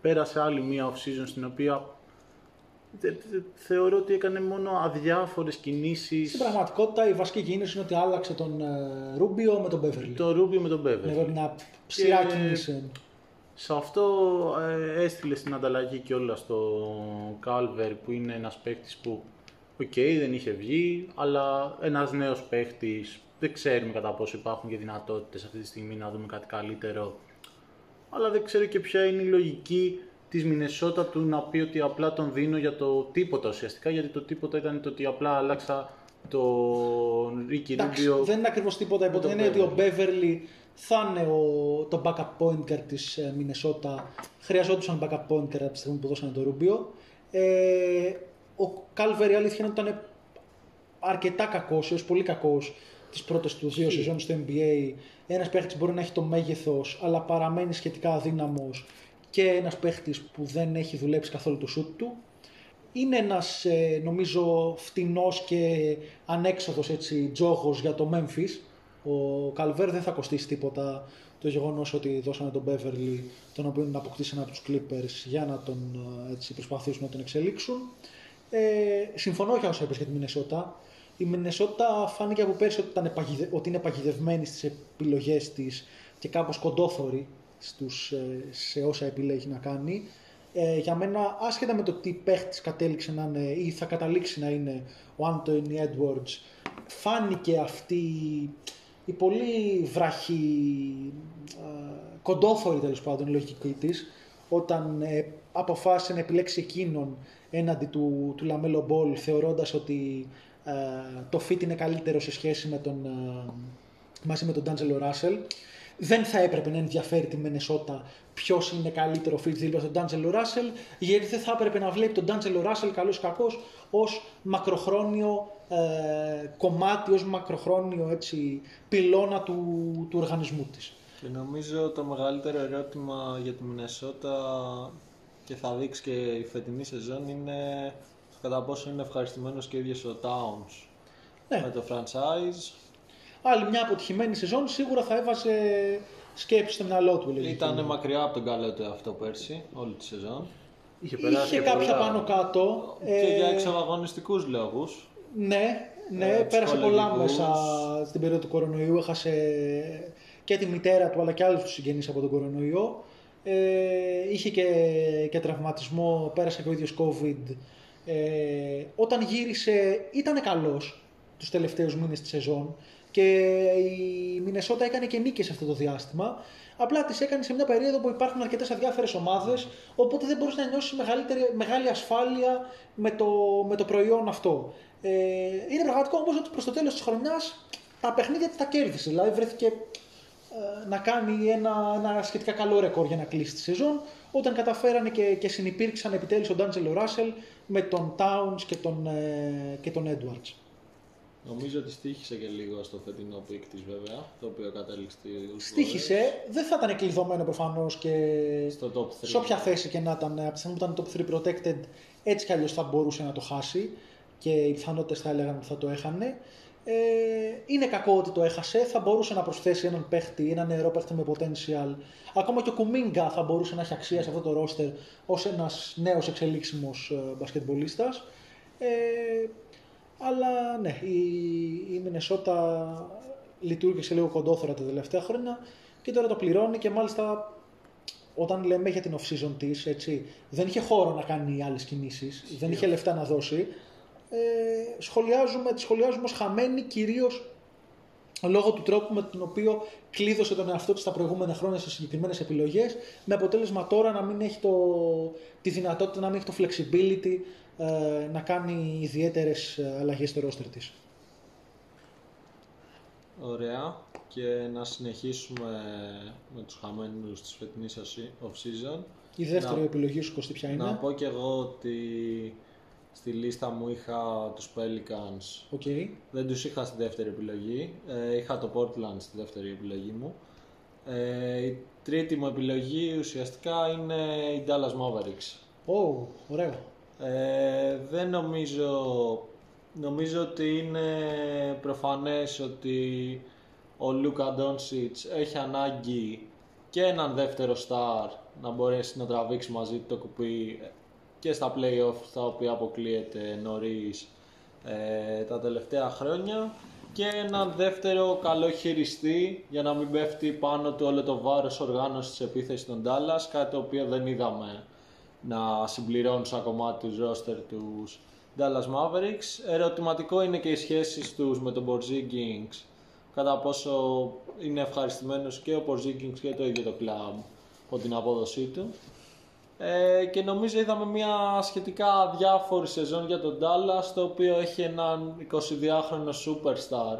Πέρασε άλλη μια off-season στην οποία θεωρώ ότι έκανε μόνο αδιάφορες κινήσεις. Στην πραγματικότητα η βασική κίνηση είναι ότι άλλαξε τον Ρούμπιο με τον Beverley. Το Ρούμπιο με τον Beverley. Μια ψηλά και... κίνηση. Σε αυτό ε, έστειλε στην ανταλλαγή κιόλας τον Calver που είναι ένας παίχτης που οκ, okay, δεν είχε βγει, αλλά ένας νέος παίχτης, δεν ξέρουμε κατά πόσο υπάρχουν και δυνατότητες αυτή τη στιγμή να δούμε κάτι καλύτερο, αλλά δεν ξέρω και ποια είναι η λογική της Μινεσότα του να πει ότι απλά τον δίνω για το τίποτα ουσιαστικά, γιατί το τίποτα ήταν το ότι απλά άλλαξα τον Ρίκη Ρούμπιο. Δεν είναι ακριβώς τίποτα, υπό την έννοια ότι ο Μπέβερλι θα είναι ο, το backup pointer της Μινεσότα. Χρειαζόντουσαν backup pointer από τη στιγμή που δώσανε τον Ρούμπιο. Ε, ο Calvary αλήθεια είναι ότι ήταν αρκετά κακός, έως πολύ κακός τις πρώτες του δύο σεζόν στο N B A. Ένας παίχτης μπορεί να έχει το μέγεθος, αλλά παραμένει σχετικά αδύναμος, και ένας παίχτης που δεν έχει δουλέψει καθόλου το σούτ του. Είναι ένας, νομίζω, φτηνός και ανέξοδος έτσι, τζόγος για το Memphis. Ο Καλβέρ δεν θα κοστίσει τίποτα το γεγονός ότι δώσανε τον Beverley, τον οποίο να αποκτήσει ένα από τους Clippers, για να τον έτσι, προσπαθήσουν να τον εξελίξουν. Ε, συμφωνώ και όσο έπαιζε για τη Μινεσότα. Η Μινεσότα φάνηκε από πέρσι ότι, ήταν επαγιδε... ότι είναι παγιδευμένη στις επιλογές της και κάπως κοντόθωρη στους... σε όσα επιλέγει να κάνει. Ε, για μένα, άσχετα με το τι παίχτης κατέληξε να είναι ή θα καταλήξει να είναι ο Anthony Edwards, φάνηκε αυτή η πολύ βραχή, ε, κοντόθωρη τέλος πάντων η λογική της, όταν ε, αποφάσισε να επιλέξει εκείνον έναντι του, του Λαμέλο Μπολ, θεωρώντας ότι ε, το fit είναι καλύτερο σε σχέση με τον, ε, μαζί με τον Ντάντζελο Ράσελ. Δεν θα έπρεπε να ενδιαφέρει τη Μενεσότα ποιος είναι καλύτερο fit δίπλα στον Ντάντζελο Ράσελ, γιατί δεν θα έπρεπε να βλέπει τον Ντάντζελο Ράσελ καλός ή κακός ως μακροχρόνιο ε, κομμάτι, ως μακροχρόνιο έτσι, πυλώνα του, του οργανισμού της. Και νομίζω το μεγαλύτερο ερώτημα για τη Μινεσότα, και θα δείξει και η φετινή σεζόν, είναι κατά πόσο είναι ευχαριστημένος και ο ίδιος ο Towns, ναι, με το franchise. Άλλη μια αποτυχημένη σεζόν, σίγουρα θα έβαζε σκέψεις στο μυαλό του. Ήτανε μακριά από τον καλό του αυτό πέρσι, όλη τη σεζόν. Είχε, Είχε κάποια πολλά... πάνω κάτω. Και ε... για εξαγωνιστικούς λόγους. Ναι, ναι, ε, πέρασε πολλά μέσα στην περίοδο του κορονοϊού, έχασε και τη μητέρα του αλλά και άλλους τους συγγενείς από τον κορονοϊό. Ε, είχε και, και τραυματισμό, πέρασε και ο ίδιος COVID. Ε, όταν γύρισε ήταν καλός τους τελευταίους μήνες της σεζόν και η Μινεσότα έκανε και νίκες αυτό το διάστημα, απλά τις έκανε σε μια περίοδο που υπάρχουν αρκετές αδιάφερες ομάδες, οπότε δεν μπορούσε να νιώσει μεγάλη ασφάλεια με το, με το προϊόν αυτό. Ε, είναι πραγματικό όμως ότι προς το τέλος της χρονιάς τα παιχνίδια τα κέρδισε, δηλαδή βρέθηκε να κάνει ένα, ένα σχετικά καλό ρεκόρ για να κλείσει τη σεζόν, όταν καταφέρανε και, και συνυπήρξαν επιτέλους τον Ντάντζελο Ράσελ με τον Towns και τον, ε, και τον Edwards. Νομίζω ότι στοίχησε και λίγο στο φετινό πικ της βέβαια, το οποίο κατέληξε. Στοίχησε, δεν θα ήταν κλειδωμένο προφανώς και στο top τρία. Σε όποια θέση και να ήταν, από τη στιγμή που ήταν top τρία protected, έτσι κι αλλιώς θα μπορούσε να το χάσει και οι πιθανότητες θα έλεγαν ότι θα το έχανε. Ε, είναι κακό ότι το έχασε. Θα μπορούσε να προσθέσει έναν παίχτη, έναν νεαρό παίχτη με potential. Ακόμα και ο Κουμίγκα θα μπορούσε να έχει αξία σε αυτό το ρόστερ ως ένας νέος εξελίξιμος μπασκετμπολίστας. Ε, αλλά ναι, η, η Μινεσότα λειτουργήσε λίγο κοντόθωρα τα τελευταία χρόνια και τώρα το πληρώνει, και μάλιστα όταν λέμε για την off-season της, έτσι, δεν είχε χώρο να κάνει άλλες κινήσεις, δεν είχε λεφτά να δώσει. Ε, σχολιάζουμε, τη σχολιάζουμε ως χαμένη, κυρίως λόγω του τρόπου με τον οποίο κλείδωσε τον εαυτό της τα προηγούμενα χρόνια σε συγκεκριμένες επιλογές, με αποτέλεσμα τώρα να μην έχει το, τη δυνατότητα, να μην έχει το flexibility ε, να κάνει ιδιαίτερες αλλαγές στο roster της. Ωραία, και να συνεχίσουμε με τους χαμένους της φετινής off-season. Η δεύτερη να, επιλογή σου, Κωστή, ποια είναι? Να πω και εγώ ότι στη λίστα μου είχα τους Pelicans, okay. Δεν τους είχα στη δεύτερη επιλογή, ε, είχα το Portland στη δεύτερη επιλογή μου. Ε, η τρίτη μου επιλογή ουσιαστικά είναι η Dallas Mavericks. Oh, ωραίο. Ε, δεν νομίζω, νομίζω ότι είναι προφανές ότι ο Luka Dončić έχει ανάγκη και έναν δεύτερο star να μπορέσει να τραβήξει μαζί του το κουπί και στα play-off, τα οποία αποκλείεται νωρίς ε, τα τελευταία χρόνια, και έναν δεύτερο καλό χειριστή για να μην πέφτει πάνω του όλο το βάρος οργάνωσης της επίθεσης των Dallas, κάτι το οποίο δεν είδαμε να συμπληρώνουν σαν κομμάτι τους roster τους Dallas Mavericks. Ερωτηματικό είναι και οι σχέσεις τους με τον Porzingis, κατά πόσο είναι ευχαριστημένος και ο Porzingis και το ίδιο το κλαμπ από την απόδοσή του. Ε, και νομίζω είδαμε μια σχετικά διάφορη σεζόν για τον Dallas, το οποίο έχει έναν εικοσιδυόχρονο superstar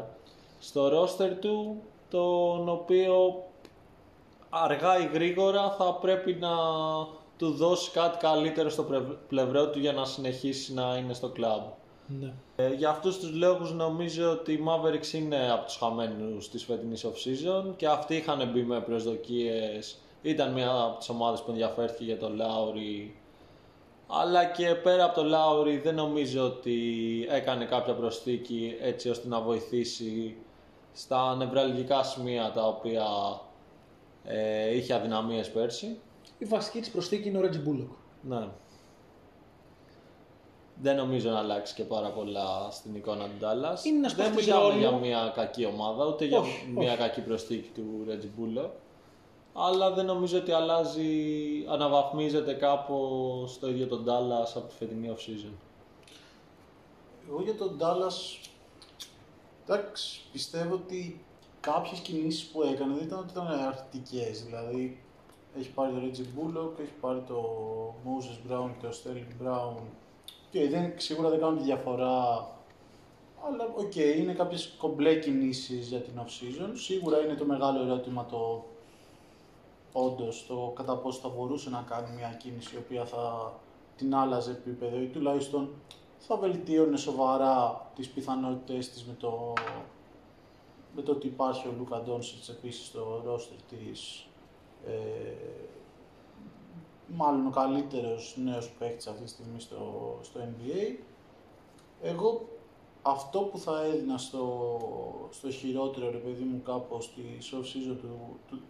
στο roster του, τον οποίο αργά ή γρήγορα θα πρέπει να του δώσει κάτι καλύτερο στο πλευρό του για να συνεχίσει να είναι στο κλαμπ. Ναι. Ε, για αυτούς τους λόγους νομίζω ότι οι Mavericks είναι από τους χαμένους της φετινής off-season και αυτοί είχαν μπει με προσδοκίες. Ήταν μια από τις ομάδες που ενδιαφέρθηκε για τον Λάουρι, αλλά και πέρα από τον Λάουρι δεν νομίζω ότι έκανε κάποια προσθήκη έτσι ώστε να βοηθήσει στα νευραλγικά σημεία τα οποία ε, είχε αδυναμίες πέρσι. Η βασική της προσθήκη είναι ο Reggie Bullock. Ναι. Δεν νομίζω να αλλάξει και πάρα πολλά στην εικόνα του Dallas. Είναι δεν μιλάμε όλο... για μια κακή ομάδα, ούτε όχι, για μια όχι. κακή προσθήκη του Reggie Bullock. Αλλά δεν νομίζω ότι αλλάζει, αναβαθμίζεται κάπως στο ίδιο τον Dallas από τη φετινή off-season. Εγώ για τον Dallas, εντάξει, πιστεύω ότι κάποιες κινήσεις που έκανε δεν ήταν ότι ήταν αρνητικές. Δηλαδή, έχει πάρει το Reggie Bullock, έχει πάρει το Moses Brown και το Sterling Brown. Okay, δεν, σίγουρα δεν κάνουν τη διαφορά. Αλλά οκ, okay, είναι κάποιες κομπλέ κινήσεις για την off-season. Σίγουρα είναι το μεγάλο ερώτημα το όντως το κατά πόσο θα μπορούσε να κάνει μια κίνηση η οποία θα την άλλαζε επίπεδο ή τουλάχιστον θα βελτίωνε σοβαρά τις πιθανότητες της με το, με το ότι υπάρχει ο Λούκα Ντόντσιτς επίσης στο roster της, ε, μάλλον ο καλύτερος νέος παίκτης αυτή τη στιγμή στο, στο N B A. Εγώ αυτό που θα έδινα στο, στο χειρότερο, ρε παιδί μου, κάπως της off-season του, του,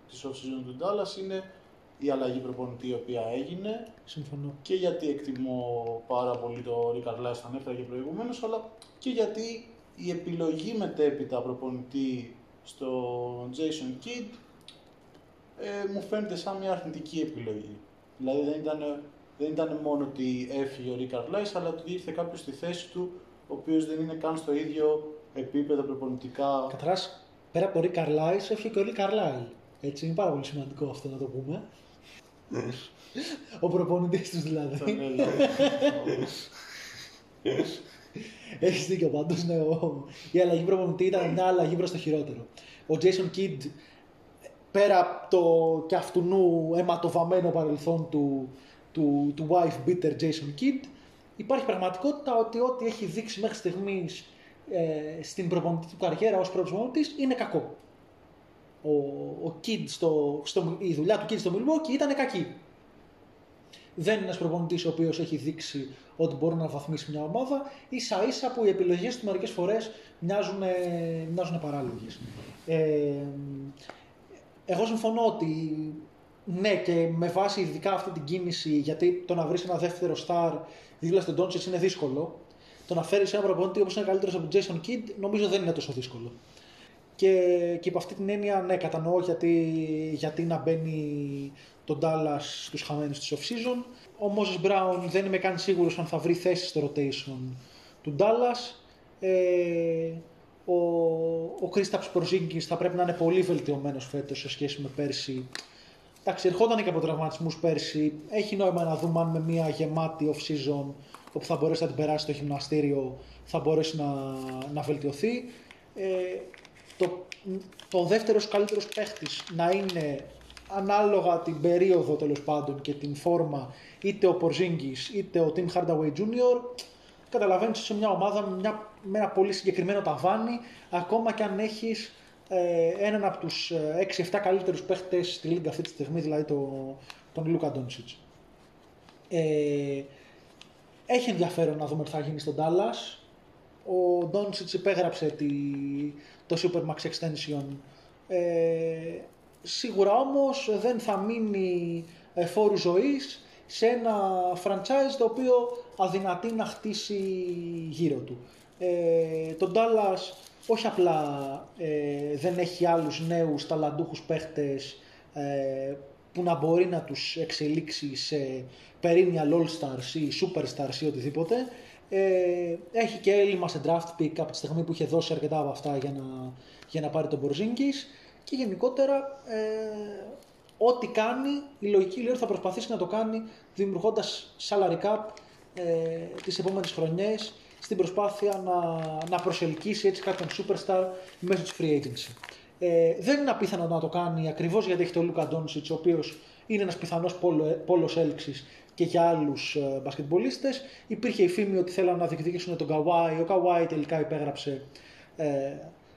του Dallas είναι η αλλαγή προπονητή η οποία έγινε. Συμφωνώ. Και γιατί εκτιμώ πάρα πολύ το Rick Carlisle, τον έφερα και προηγουμένως, αλλά και γιατί η επιλογή μετέπειτα προπονητή στο Jason Kidd ε, μου φαίνεται σαν μια αρνητική επιλογή. Δηλαδή δεν ήταν, δεν ήταν μόνο ότι έφυγε ο Rick Carlisle, αλλά ότι ήρθε κάποιος στη θέση του ο οποίος δεν είναι καν στο ίδιο επίπεδο προπονητικά. Καταρχάς, πέρα από ο Rick Carlisle, έφυγε και ο Rick Carlisle. Έτσι, είναι πάρα πολύ σημαντικό αυτό να το πούμε. Ο προπονητής τους δηλαδή. Έχεις δίκιο πάντως, ναι. Η αλλαγή προπονητή ήταν μια αλλαγή προς το χειρότερο. Ο Jason Kidd, πέρα από το κι αυτουνού αιματοβαμμένο παρελθόν του, του, του wife beater Jason Kidd, υπάρχει πραγματικότητα ότι ό,τι έχει δείξει μέχρι στιγμής ε, στην προπονητική του καριέρα ως πρώτος προπονητής είναι κακό. Ο, ο Kidd στο, στο, η δουλειά του Kidd στο Milwaukee ήταν κακή. Δεν είναι ένας προπονητής ο οποίος έχει δείξει ότι μπορεί να βαθμίσει μια ομάδα, ίσα ίσα που οι επιλογές του μερικές φορές μοιάζουν, μοιάζουν παράλογες. Ε, εγώ συμφωνώ ότι ναι, και με βάση ειδικά αυτή την κίνηση, γιατί το να βρεις ένα δεύτερο στάρ δίπλα στον Ντόντσιτς είναι δύσκολο. Το να φέρεις ένα προπονητή όπως είναι καλύτερος από τον Jason Kidd νομίζω δεν είναι τόσο δύσκολο. Και, και από αυτή την έννοια, ναι, κατανοώ γιατί, γιατί να μπαίνει τον Dallas στους χαμένους της off-season. Ο Moses Brown δεν είμαι καν σίγουρος αν θα βρει θέση στο rotation του Dallas. Ε, ο ο Kristaps Porzingis θα πρέπει να είναι πολύ βελτιωμένος φέτος σε σχέση με πέρσι. Εντάξει, ερχόταν και από τραυματισμούς πέρσι. Έχει νόημα να δούμε αν με μια γεμάτη off-season όπου θα μπορέσει να την περάσει στο γυμναστήριο θα μπορέσει να, να βελτιωθεί. Ε, το, το δεύτερος καλύτερος παίχτης να είναι ανάλογα την περίοδο τέλος πάντων και την φόρμα είτε ο Porzingis είτε ο Tim Hardaway Junior Καταλαβαίνεις σε μια ομάδα με, μια, με ένα πολύ συγκεκριμένο ταβάνι, ακόμα και αν έχεις Ε, έναν από τους έξι εφτά καλύτερους παίχτες στη λίγκα αυτή τη στιγμή, δηλαδή το, τον Λούκα Ντόντσιτς. Ε, έχει ενδιαφέρον να δούμε τι θα γίνει στον Dallas. Ο Ντόντσιτς υπέγραψε τη, το Supermax Extension. Ε, σίγουρα όμως δεν θα μείνει φόρου ζωής σε ένα franchise το οποίο αδυνατεί να χτίσει γύρω του. Ε, τον Dallas όχι απλά ε, δεν έχει άλλους νέους ταλαντούχους παίχτες ε, που να μπορεί να τους εξελίξει σε perennial all-stars ή superstars ή οτιδήποτε. Ε, έχει και έλλειμμα σε draft pick από τη στιγμή που είχε δώσει αρκετά από αυτά για να, για να πάρει τον Porzingis και γενικότερα ε, ό,τι κάνει η λογική λέει ότι θα προσπαθήσει να το κάνει δημιουργώντας salary cap ε, τις επόμενες χρονιές στην προσπάθεια να, να προσελκύσει έτσι κάποιον superstar μέσω της free agency. Ε, δεν είναι απίθανο να το κάνει ακριβώς γιατί έχει τον Λούκα Ντόντσιτς, ο οποίος είναι ένας πιθανός πόλος έλξης και για άλλους ε, μπασκετμπολίστες. Υπήρχε η φήμη ότι θέλαν να διεκδικήσουν τον Καουάι. Ο Καουάι τελικά υπέγραψε ε,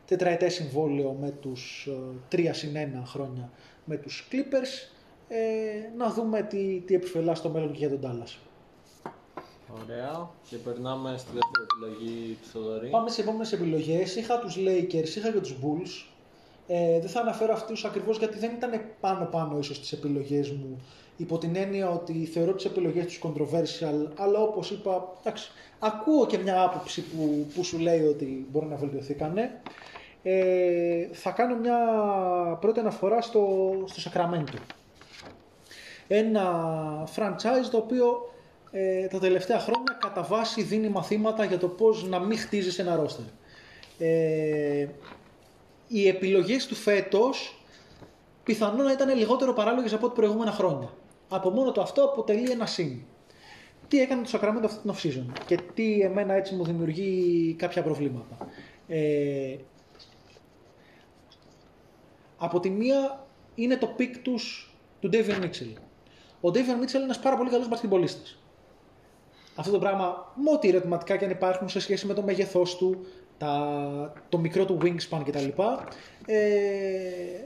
τετραετές συμβόλαιο με τους ε, τρία συν ένα χρόνια με τους Clippers. Ε, να δούμε τι, τι επιφυλάσσει στο μέλλον και για τον Ντάλλας. Ωραία. Και περνάμε στη δεύτερη επιλογή του Θοδωρή. Πάμε στις επόμενες επιλογές. Είχα τους Lakers, είχα και τους Bulls. Ε, δεν θα αναφέρω αυτούς ακριβώς γιατί δεν ήταν πάνω-πάνω ίσως τις επιλογές μου, υπό την έννοια ότι θεωρώ τις επιλογές τους controversial, αλλά όπως είπα, εντάξει, ακούω και μια άποψη που, που σου λέει ότι μπορεί να βελτιωθήκανε. Ε, θα κάνω μια πρώτη αναφορά στο, στο Sacramento. Ένα franchise το οποίο ε, τα τελευταία χρόνια κατά βάση δίνει μαθήματα για το πώς να μην χτίζεις ένα roster. Ε, Οι επιλογές του φέτος πιθανόν να ήταν λιγότερο παράλογες από ό,τι προηγούμενα χρόνια. Από μόνο το αυτό αποτελεί ένα σύν. Τι έκανε το Sacramento αυτή την off-season και τι εμένα έτσι μου δημιουργεί κάποια προβλήματα. Ε, από τη μία είναι το πικ τους του Davion Mitchell. Ο Davion Mitchell είναι ένας πάρα πολύ καλός μπασκετμπολίστας. Αυτό το πράγμα, με ό,τι ερωτηματικά και αν υπάρχουν σε σχέση με το μέγεθός του, Τα, το μικρό του wingspan κτλ. Ε,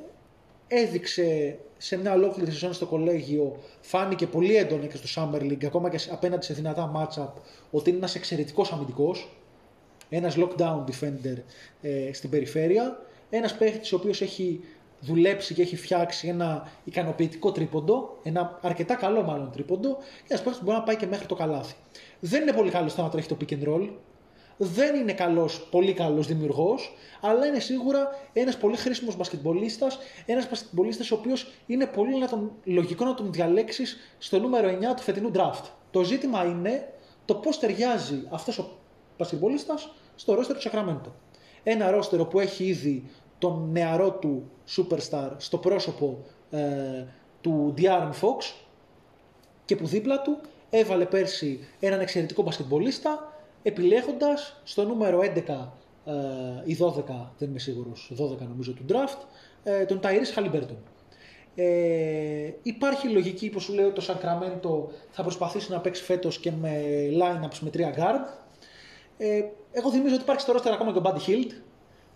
έδειξε σε μια ολόκληρη σεζόν στο κολέγιο, φάνηκε πολύ έντονα και στο Summer League, ακόμα και απέναντι σε δυνατά match-up, ότι είναι ένας εξαιρετικός αμυντικός, ένας lockdown defender ε, στην περιφέρεια, ένας παίχτης ο οποίος έχει δουλέψει και έχει φτιάξει ένα ικανοποιητικό τρίποντο, ένα αρκετά καλό μάλλον τρίποντο, ένας παίχτης που μπορεί να πάει και μέχρι το καλάθι. Δεν είναι πολύ καλός στο να τρέχει το pick and roll, δεν είναι καλός, πολύ καλός δημιουργός, αλλά είναι σίγουρα ένας πολύ χρήσιμος μπασκετμπολίστας, ένας μπασκετμπολίστας ο οποίος είναι πολύ να τον, λογικό να τον διαλέξεις στο νούμερο εννιά του φετινού draft. Το ζήτημα είναι το πώς ταιριάζει αυτός ο μπασκετμπολίστας στο roster του Sacramento. Ένα roster που έχει ήδη τον νεαρό του superstar στο πρόσωπο ε, του De'Aaron Fox και που δίπλα του έβαλε πέρσι έναν εξαιρετικό μπασκετμπολίστα, επιλέγοντας στο νούμερο έντεκα ε, ή δώδεκα, δεν είμαι σίγουρος, δώδεκα νομίζω του draft, ε, τον Tyrese Haliburton. Ε, υπάρχει λογική που σου λέει ότι το Sacramento θα προσπαθήσει να παίξει φέτος και με lineups με τρία guard. Ε, εγώ θυμίζω ότι υπάρχει στο roster ακόμα και ο Buddy Hield.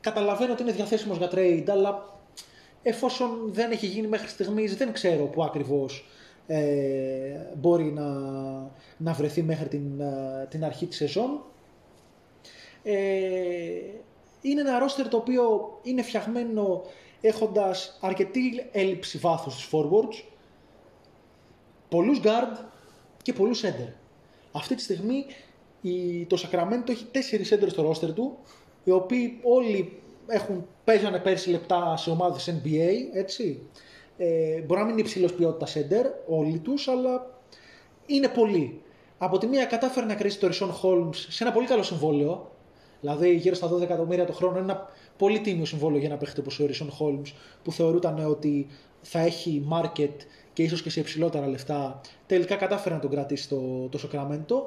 Καταλαβαίνω ότι είναι διαθέσιμος για trade, αλλά εφόσον δεν έχει γίνει μέχρι στιγμής, δεν ξέρω που ακριβώς Ε, μπορεί να, να βρεθεί μέχρι την, την αρχή της σεζόν. Ε, είναι ένα roster το οποίο είναι φτιαγμένο έχοντας αρκετή έλλειψη βάθους στους forwards, πολλούς guard και πολλούς center. Αυτή τη στιγμή η, το Sacramento έχει τέσσερις center στο roster του, οι οποίοι όλοι έχουν, παίζανε πέρσι λεπτά σε ομάδες N B A, έτσι. Ε, μπορεί να μην είναι υψηλός ποιότητας center όλοι τους, αλλά είναι πολλοί. Από τη μία κατάφερε να κρατήσει το Ρισόν Χόλμς σε ένα πολύ καλό συμβόλαιο, δηλαδή γύρω στα δώδεκα εκατομμύρια το χρόνο, ένα πολύ τίμιο συμβόλαιο για να παίχτη όπως ο Ρισόν Χόλμς, που θεωρούταν ότι θα έχει market και ίσως και σε υψηλότερα λεφτά. Τελικά κατάφερε να τον κρατήσει το, το Sacramento.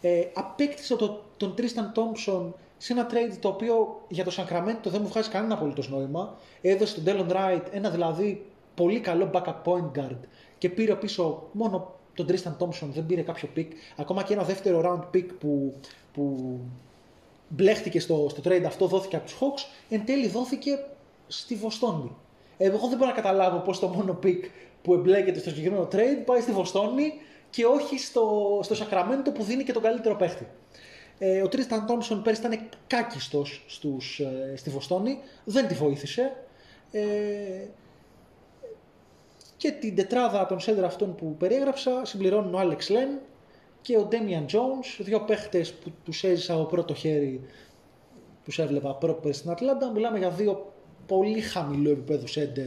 Ε, απέκτησε το, τον Tristan Thompson σε ένα trade το οποίο για το Sacramento δεν μου βγάζει κανένα απολύτως νόημα. Έδωσε τον Delon Wright, ένα δηλαδή πολύ καλό backup point guard, και πήρε πίσω μόνο τον Tristan Thompson, δεν πήρε κάποιο pick, ακόμα και ένα δεύτερο round pick που, που μπλέχτηκε στο, στο trade αυτό, δόθηκε από τους Hawks, εν τέλει δόθηκε στη Βοστόνη. Εγώ δεν μπορώ να καταλάβω πως το μόνο pick που εμπλέκεται στο συγκεκριμένο trade πάει στη Βοστόνη και όχι στο, στο Sacramento που δίνει και τον καλύτερο παίχτη. Ε, ο Tristan Thompson πέρυσι ήταν κάκιστος στους, ε, στη Βοστόνη, δεν τη βοήθησε. Ε, Και την τετράδα των σέντρα αυτών που περιέγραψα συμπληρώνουν ο Άλεξ Λεν και ο Ντέμιαν Τζόουνς, δύο παίχτες που τους έζησα από πρώτο χέρι, τους έβλεπα πρόπερ στην Ατλάντα. Μιλάμε για δύο πολύ χαμηλού επίπεδου σέντερ.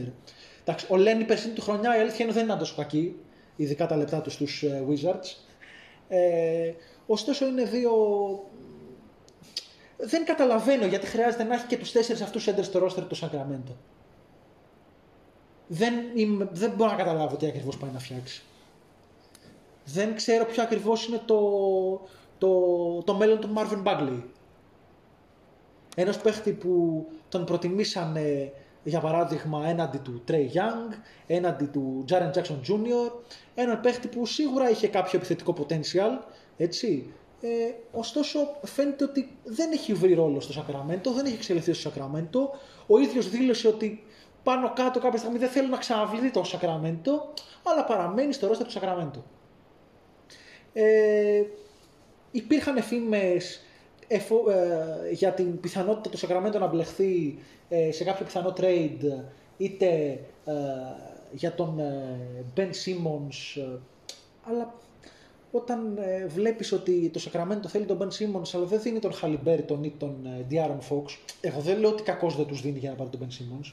Εντάξει, ο Λεν η περσίνη του χρονιά, η αλήθεια είναι δεν ήταν τόσο κακή, ειδικά τα λεπτά του στους Wizards. Ε, ωστόσο είναι δύο. Δεν καταλαβαίνω γιατί χρειάζεται να έχει και τους τέσσερις αυτούς σέντερ στο roster του Sacramento. Δεν, είμαι, δεν μπορώ να καταλάβω τι ακριβώς πάει να φτιάξει. Δεν ξέρω ποιο ακριβώς είναι το, το, το μέλλον του Marvin Bagley. Ένας παίχτη που τον προτιμήσανε για παράδειγμα έναντι του Trey Young, έναντι του Jaren Jackson Τζούνιορ, έναν παίχτη που σίγουρα είχε κάποιο επιθετικό potential, έτσι. Ε, ωστόσο φαίνεται ότι δεν έχει βρει ρόλο στο Σακραμέντο, δεν έχει εξελιχθεί στο Σακραμέντο. Ο ίδιος δήλωσε ότι πάνω κάτω κάποια στιγμή δεν θέλει να ξαναβληθεί το Σακραμέντο, αλλά παραμένει στο ρόστερ του Σακραμέντο. Ε, υπήρχαν φήμες εφο, ε, για την πιθανότητα του Σακραμέντο να μπλεχθεί ε, σε κάποιο πιθανό trade, είτε ε, για τον ε, Ben Simmons, ε, αλλά όταν ε, βλέπεις ότι το Σακραμέντο θέλει τον Ben Simmons αλλά δεν δίνει τον Χαλιμπέρτον ή τον ε, De'Aaron Fox, εγώ δεν λέω ότι κακός δεν τους δίνει για να πάρει τον Ben Simmons,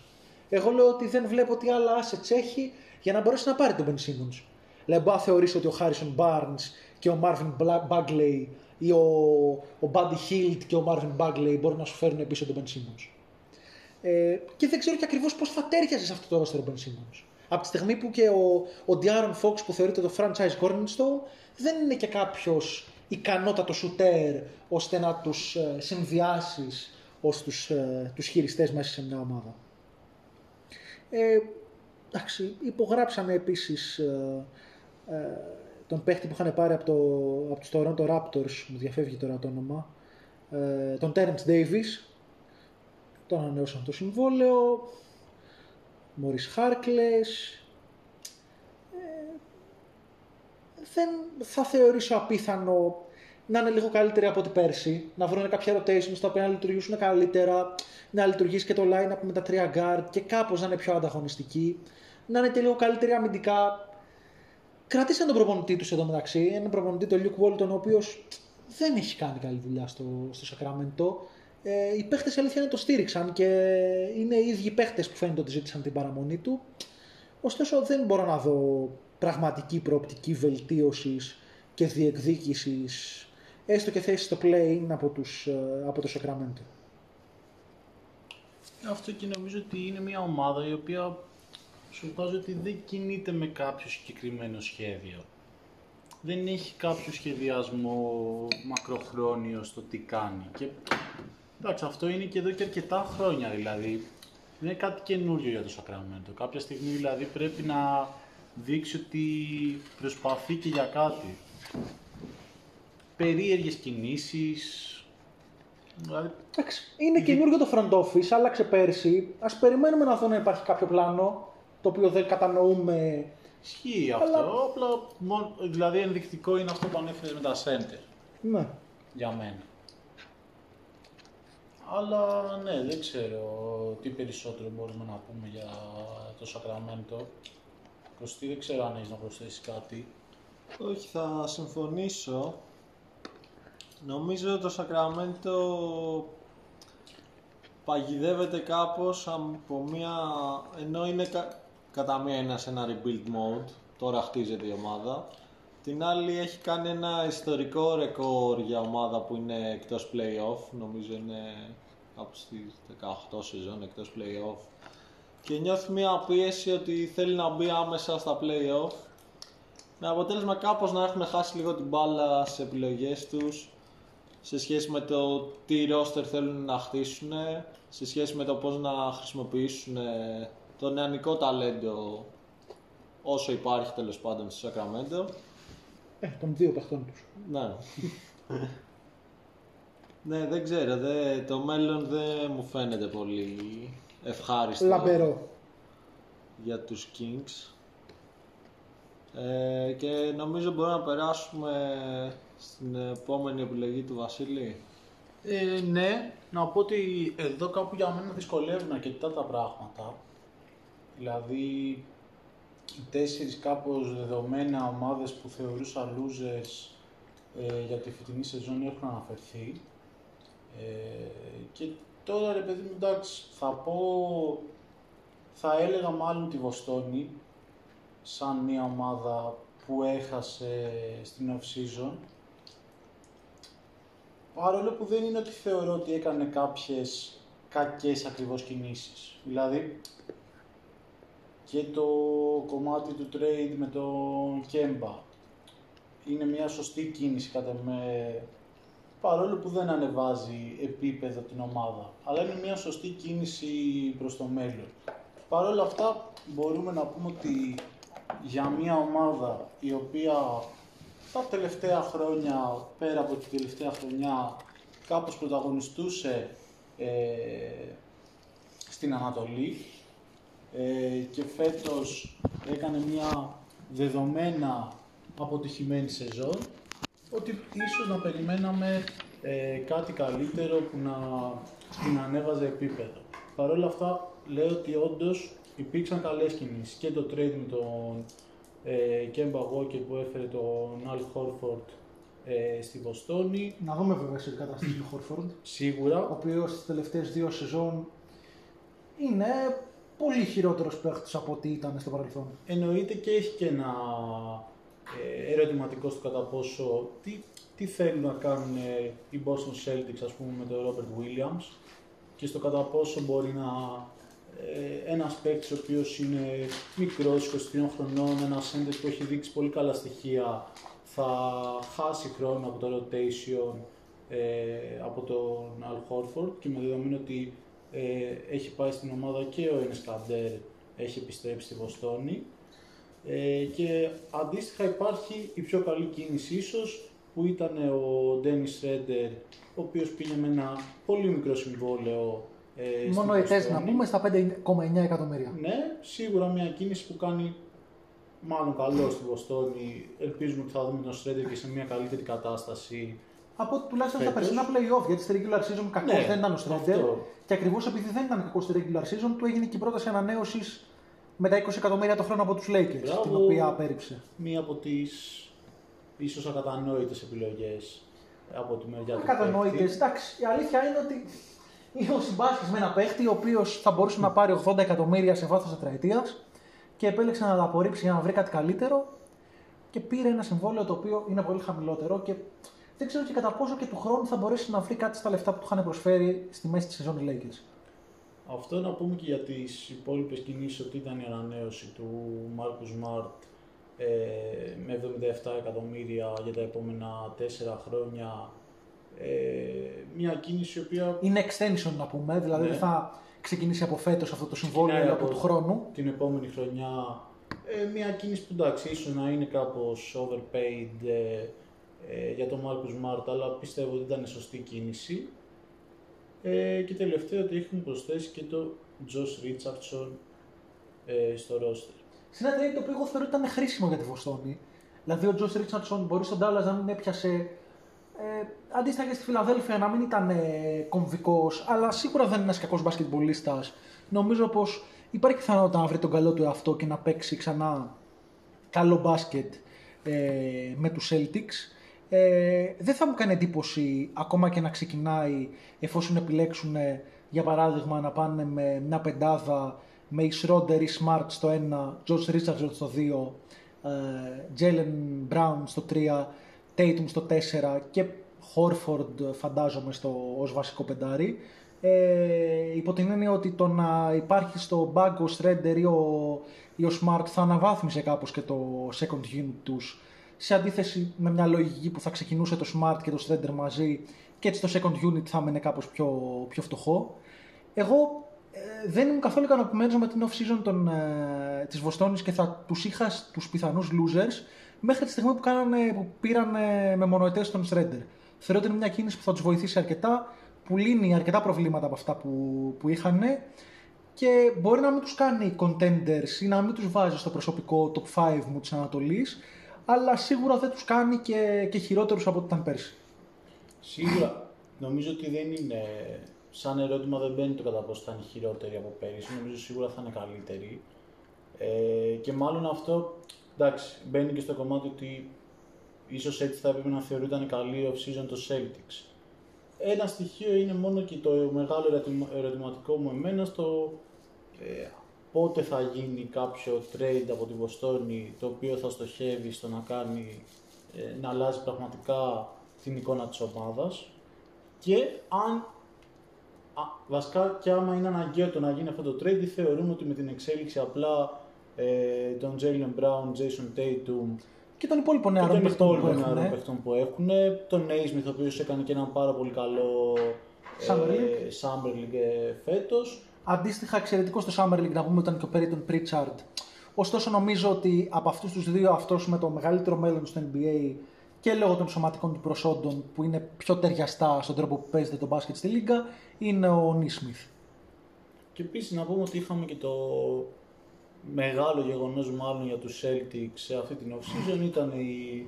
εγώ λέω ότι δεν βλέπω τι άλλα assets έχει για να μπορέσει να πάρει τον Ben Simmons. Λεμπά θεωρείς ότι ο Harrison Barnes και ο Marvin Bagley ή ο, ο Buddy Hield και ο Marvin Bagley μπορούν να σου φέρουν πίσω τον Ben Simmons. Ε, και δεν ξέρω και ακριβώς πώς θα τέριαζε σε αυτό το roster ο Ben Simmons. Από τη στιγμή που και ο, ο De'Aaron Fox, που θεωρείται το franchise cornerstone, δεν είναι και κάποιος ικανότατο shooter ώστε να τους ε, συνδυάσεις ως τους, ε, τους χειριστές μέσα σε μια ομάδα. Ε, εντάξει, υπογράψαμε επίσης ε, ε, τον παίχτη που είχαν πάρει από, το, από τους Toronto Raptors, μου διαφεύγει τώρα το όνομα, ε, τον Terence Davis, τον ανανέωσαν το συμβόλαιο, Morris Harkless. Ε, δεν θα θεωρήσω απίθανο να είναι λίγο καλύτεροι από την πέρσι, να βρουν κάποια rotations τα οποία να λειτουργήσουν καλύτερα, να λειτουργήσει και το line-up με τα τρία guard και κάπως να είναι πιο ανταγωνιστική, να είναι και λίγο καλύτερη αμυντικά. Κρατήσαν τον προπονητή τους εδώ μεταξύ, έναν προπονητή, τον Luke Walton, ο οποίος δεν έχει κάνει καλή δουλειά στο, στο Sacramento. Ε, οι παίχτες αλήθεια είναι το στήριξαν και είναι οι ίδιοι παίχτες που φαίνεται ότι ζήτησαν την παραμονή του. Ωστόσο δεν μπορώ να δω πραγματική προοπτική βελτίωσης και διεκδίκησης, έστω και θέση στο play-in από, τους, από το Sacramento. Αυτό, και νομίζω ότι είναι μια ομάδα η οποία σου βάζει ότι δεν κινείται με κάποιο συγκεκριμένο σχέδιο. Δεν έχει κάποιο σχεδιασμό μακροχρόνιο στο τι κάνει. Και εντάξει, αυτό είναι και εδώ και αρκετά χρόνια, δηλαδή. Δεν είναι κάτι καινούριο για το Sacramento. Κάποια στιγμή δηλαδή πρέπει να δείξει ότι προσπαθεί και για κάτι. Περίεργες κινήσεις. Εντάξει, είναι καινούργιο το front office, άλλαξε πέρσι. Ας περιμένουμε να δω να υπάρχει κάποιο πλάνο το οποίο δεν κατανοούμε. Ισχύει αλλά... αυτό. Απλά, μόνο, δηλαδή ενδεικτικό είναι αυτό που ανέφερες με τα center. Ναι. Για μένα. Αλλά ναι, δεν ξέρω τι περισσότερο μπορούμε να πούμε για το Sacramento. Κωστή, δεν ξέρω αν έχεις να προσθέσεις κάτι. Όχι, θα συμφωνήσω. Νομίζω το Sacramento παγιδεύεται κάπως από μία, ενώ είναι κα, κατά μία είναι σε ένα rebuild mode, τώρα χτίζεται η ομάδα. Την άλλη έχει κάνει ένα ιστορικό ρεκόρ για ομάδα που είναι εκτός play-off, νομίζω είναι κάπου στις δεκαοκτώ σεζόν εκτός play-off και νιώθει μία πίεση ότι θέλει να μπει άμεσα στα play-off, με αποτέλεσμα κάπως να έχουν χάσει λίγο την μπάλα στις επιλογές τους σε σχέση με το τι roster θέλουν να χτίσουν, σε σχέση με το πώς να χρησιμοποιήσουν το νεανικό ταλέντο όσο υπάρχει τέλος πάντων στο Sacramento. Ε, των δύο παχτών τους. Ναι. Ναι, δεν ξέρω, δε, το μέλλον δεν μου φαίνεται πολύ ευχάριστο. Λαμπερό. Για τους Kings. Ε, και νομίζω μπορούμε να περάσουμε στην επόμενη επιλογή του Βασίλη. Ε, ναι, να πω ότι εδώ κάπου για μένα δυσκολεύουν αρκετά τα πράγματα. Δηλαδή, οι τέσσερις κάπως δεδομένα ομάδες που θεωρούσα losers ε, για τη φετινή σεζόν έχουν αναφερθεί. Ε, και τώρα ρε παιδί μου, εντάξει, θα πω, θα έλεγα μάλλον τη Βοστόνη σαν μια ομάδα που έχασε στην off-season. Παρόλο που δεν είναι ότι θεωρώ ότι έκανε κάποιες κακές ακριβώς κινήσεις. Δηλαδή και το κομμάτι του trade με τον Kemba είναι μια σωστή κίνηση κατά με παρόλο που δεν ανεβάζει επίπεδο την ομάδα, αλλά είναι μια σωστή κίνηση προς το μέλλον. Παρ' όλα αυτά μπορούμε να πούμε ότι για μια ομάδα η οποία τα τελευταία χρόνια, πέρα από την τελευταία χρονιά, κάπως πρωταγωνιστούσε ε, στην Ανατολή ε, και φέτος έκανε μια δεδομένα αποτυχημένη σεζόν, ότι ίσως να περιμέναμε ε, κάτι καλύτερο που να, που να ανέβαζε επίπεδο. Παρ' όλα αυτά λέω ότι όντως υπήρξαν καλές κινήσεις και το trade με τον ε, Kemba Walker που έφερε τον Al Horford ε, στη Βοστόνη. Να δούμε βέβαια σε κατάσταση του Horford, σίγουρα, ο οποίος στις τελευταίες δύο σεζόν είναι πολύ χειρότερος παίκτης από ό,τι ήταν στο παρελθόν. Εννοείται και έχει και ένα ε, ερωτηματικό στο κατά πόσο τι, τι θέλουν να κάνουν ε, οι Boston Celtics, ας πούμε, με τον Robert Williams και στο κατά πόσο μπορεί να ε, ένας παίκτης ο οποίος είναι μικρός, είκοσι τρία χρονών, ένας center που έχει δείξει πολύ καλά στοιχεία, θα χάσει χρόνο από το rotation ε, από τον Al Horford και με δεδομένο ότι Ε, έχει πάει στην ομάδα και ο Enes Kanter έχει επιστρέψει στη Βοστόνη ε, και αντίστοιχα υπάρχει η πιο καλή κίνηση ίσως που ήταν ο Dennis Schroeder, ο οποίος πήγε με ένα πολύ μικρό συμβόλαιο ε, μόνο ετές να πούμε στα πέντε κόμμα εννιά εκατομμύρια. Ναι, σίγουρα μια κίνηση που κάνει μάλλον καλό στη Βοστόνη. Ελπίζουμε ότι θα δούμε τον Schroeder και σε μια καλύτερη κατάσταση από τουλάχιστον φέτος. Τα περσινά play-off, γιατί στη regular season κακός ναι, δεν ήταν ο Schroeder και ακριβώς επειδή δεν ήταν κακός στη regular season του έγινε και η πρόταση ανανέωσης με τα είκοσι εκατομμύρια το χρόνο από τους Lakers. Μπράβο, την οποία απέρριψε. Μία από τις ίσως ακατανόητες επιλογές από τη μεριά του ακατανόητες, εντάξει, η αλήθεια είναι ότι είναι ο συμπάσχης με ένα παίχτη ο οποίος θα μπορούσε να πάρει ογδόντα εκατομμύρια σε βάθος τετραετίας και επέλεξε να τα απορρίψει για να βρει κάτι καλύτερο και πήρε ένα συμβόλαιο το οποίο είναι πολύ χαμηλότερο και δεν ξέρω και κατά πόσο και του χρόνου θα μπορέσει να βρει κάτι στα λεφτά που του είχαν προσφέρει στη μέση της σεζόν οι Lakers. Αυτό να πούμε και για τις υπόλοιπες κινήσεις ότι ήταν η ανανέωση του Marcus Smart ε, με εβδομήντα επτά εκατομμύρια για τα επόμενα τέσσερα χρόνια. Ε, μια κίνηση η οποία... είναι extension να πούμε, δηλαδή ναι, δεν θα ξεκινήσει από φέτος αυτό το συμβόλαιο από του χρόνου. Την επόμενη χρονιά. Ε, μια κίνηση που εντάξει, ίσως να είναι κάπως overpaid ε, Ε, για τον Marcus Smart, αλλά πιστεύω ότι ήταν σωστή κίνηση. Ε, και τελευταίο ότι έχουν προσθέσει και τον Josh Richardson ε, στο roster. Σε ένα trade το οποίο εγώ θεωρώ ότι ήταν χρήσιμο για τη Βοστόνη. Δηλαδή ο Josh Richardson μπορεί στον Dallas να μην έπιασε, ε, αντίστοιχα και στη Φιλαδέλφια να μην ήταν ε, κομβικός, αλλά σίγουρα δεν είναι ένας κακός μπασκετμπολίστας. Νομίζω πως υπάρχει πιθανότητα να βρει τον καλό του εαυτό και να παίξει ξανά καλό μπάσκετ ε, με τους Celtics. Ε, δεν θα μου κάνει εντύπωση ακόμα και να ξεκινάει εφόσον επιλέξουν για παράδειγμα να πάνε με μια πεντάδα με Schroeder ή Smart στο ένα, George Richardson στο δύο, ε, Jalen Brown στο τρία, Tatum στο τέσσερα και Horford φαντάζομαι στο, ως βασικό πεντάρι ε, υπό την έννοια ότι το να υπάρχει στο μπάγκο Schroeder ή ο, ή ο Smart θα αναβάθμισε κάπως και το second unit τους σε αντίθεση με μια λογική που θα ξεκινούσε το Smart και το Schroeder μαζί και έτσι το second unit θα μείνει κάπως πιο, πιο φτωχό. Εγώ ε, δεν ήμουν καθόλου ικανοποιημένος με την off-season των, ε, της Βοστόνης και θα τους είχα τους πιθανούς losers μέχρι τη στιγμή που, κάνανε, που πήραν ε, με μονοετές τον Schroeder. Θεωρώ ότι είναι μια κίνηση που θα τους βοηθήσει αρκετά, που λύνει αρκετά προβλήματα από αυτά που, που είχαν και μπορεί να μην τους κάνει contenders ή να μην τους βάζει στο προσωπικό top πέντε μου της Ανατολής, αλλά σίγουρα δεν τους κάνει και, και χειρότερους από ό,τι ήταν πέρσι. Σίγουρα. Νομίζω ότι δεν είναι... σαν ερώτημα δεν μπαίνει το κατά πόσο θα είναι χειρότεροι από πέρυσι. Νομίζω σίγουρα θα είναι καλύτεροι. Ε, και μάλλον αυτό, εντάξει, μπαίνει και στο κομμάτι ότι ίσως έτσι θα έπρεπε να θεωρούνταν καλή off-season το Celtics. Ένα στοιχείο είναι μόνο και το μεγάλο ερωτηματικό μου εμένα στο... Ε, πότε θα γίνει κάποιο trade από τη Βοστόνη το οποίο θα στοχεύει στο να κάνει, να αλλάζει πραγματικά την εικόνα της ομάδας και αν, α, βασικά και άμα είναι αναγκαίο το να γίνει αυτό το trade, θεωρούμε ότι με την εξέλιξη απλά ε, των Jaylen Brown, Jason Tatum και τον υπόλοιπο νεαρό παιχτών που έχουν. Που έχουν. Τον Naismith, ο οποίος έκανε και έναν πάρα πολύ καλό Summer League ε, φέτος. Αντίστοιχα, εξαιρετικό στο Summer League να πούμε ήταν και ο Peyton Pritchard. Ωστόσο, νομίζω ότι από αυτούς τους δύο, αυτός με το μεγαλύτερο μέλλον στο N B A και λόγω των σωματικών του προσόντων που είναι πιο ταιριαστά στον τρόπο που παίζεται το μπάσκετ στη Λίγκα, είναι ο Naismith. Και επίσης να πούμε ότι είχαμε και το μεγάλο γεγονός μάλλον για τους Celtics σε αυτή την off-season ήταν η,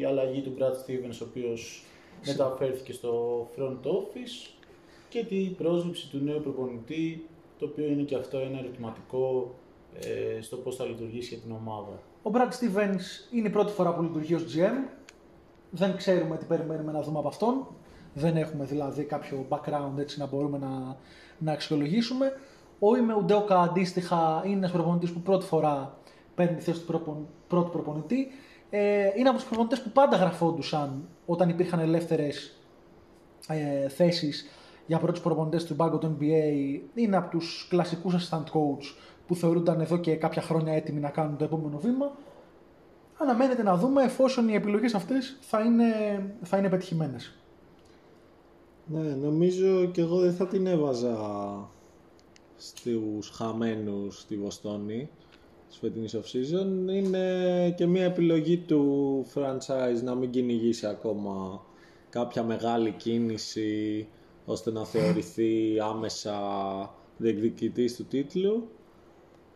η αλλαγή του Brad Stevens, ο οποίος μεταφέρθηκε στο front office και την πρόσληψη του νέου προπονητή, το οποίο είναι και αυτό ένα ερωτηματικό ε, στο πώς θα λειτουργήσει για την ομάδα. Ο Brad Stevens είναι η πρώτη φορά που λειτουργεί ως τζι εμ, δεν ξέρουμε τι περιμένουμε να δούμε από αυτόν, δεν έχουμε δηλαδή κάποιο background έτσι να μπορούμε να, να αξιολογήσουμε. Ο Ime Udoka αντίστοιχα είναι ένας προπονητής που πρώτη φορά παίρνει θέση του προπον, πρώτου προπονητή. Ε, είναι από τους προπονητές που πάντα γραφόντουσαν όταν υπήρχαν ελεύθερες ε, θέσεις για πρώτους προπονητές του μπάγκου του N B A. Είναι από τους κλασικούς assistant coach που θεωρούνταν εδώ και κάποια χρόνια έτοιμοι να κάνουν το επόμενο βήμα. Αναμένεται να δούμε εφόσον οι επιλογές αυτές θα είναι, θα είναι πετυχημένες. Ναι, νομίζω και εγώ δεν θα την έβαζα στους χαμένους στη Βοστόνη της φετινής off-season. Είναι και μια επιλογή του franchise να μην κυνηγήσει ακόμα κάποια μεγάλη κίνηση ώστε να θεωρηθεί άμεσα διεκδικητής του τίτλου.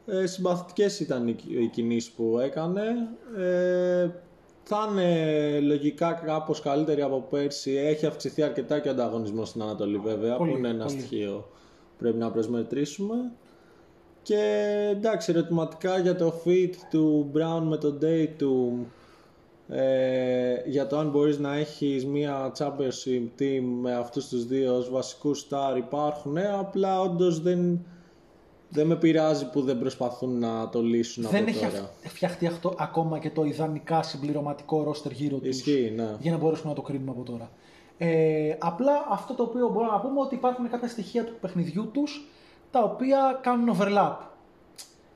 Ε, συμπαθητικές ήταν οι κινήσεις που έκανε. Ε, θα είναι λογικά κάπως καλύτερη από πέρσι. Έχει αυξηθεί αρκετά και ο ανταγωνισμός στην Ανατολή βέβαια, πολύ, που είναι ένα πολύ. στοιχείο πρέπει να προσμετρήσουμε. Και εντάξει, ερωτηματικά για το fit του Brown με τον Tatum, ε, για το αν μπορείς να έχεις μια championship team με αυτούς τους δύο ως βασικούς star υπάρχουν, ε, απλά όντως δεν, δεν με πειράζει που δεν προσπαθούν να το λύσουν δεν από τώρα. Δεν έχει φτιαχτεί αυτό ακόμα και το ιδανικά συμπληρωματικό roster γύρω τους. Ισχύει, ναι. Για να μπορέσουμε να το κρίνουμε από τώρα. Ε, απλά αυτό το οποίο μπορώ να πούμε ότι υπάρχουν κάποια στοιχεία του παιχνιδιού τους τα οποία κάνουν overlap.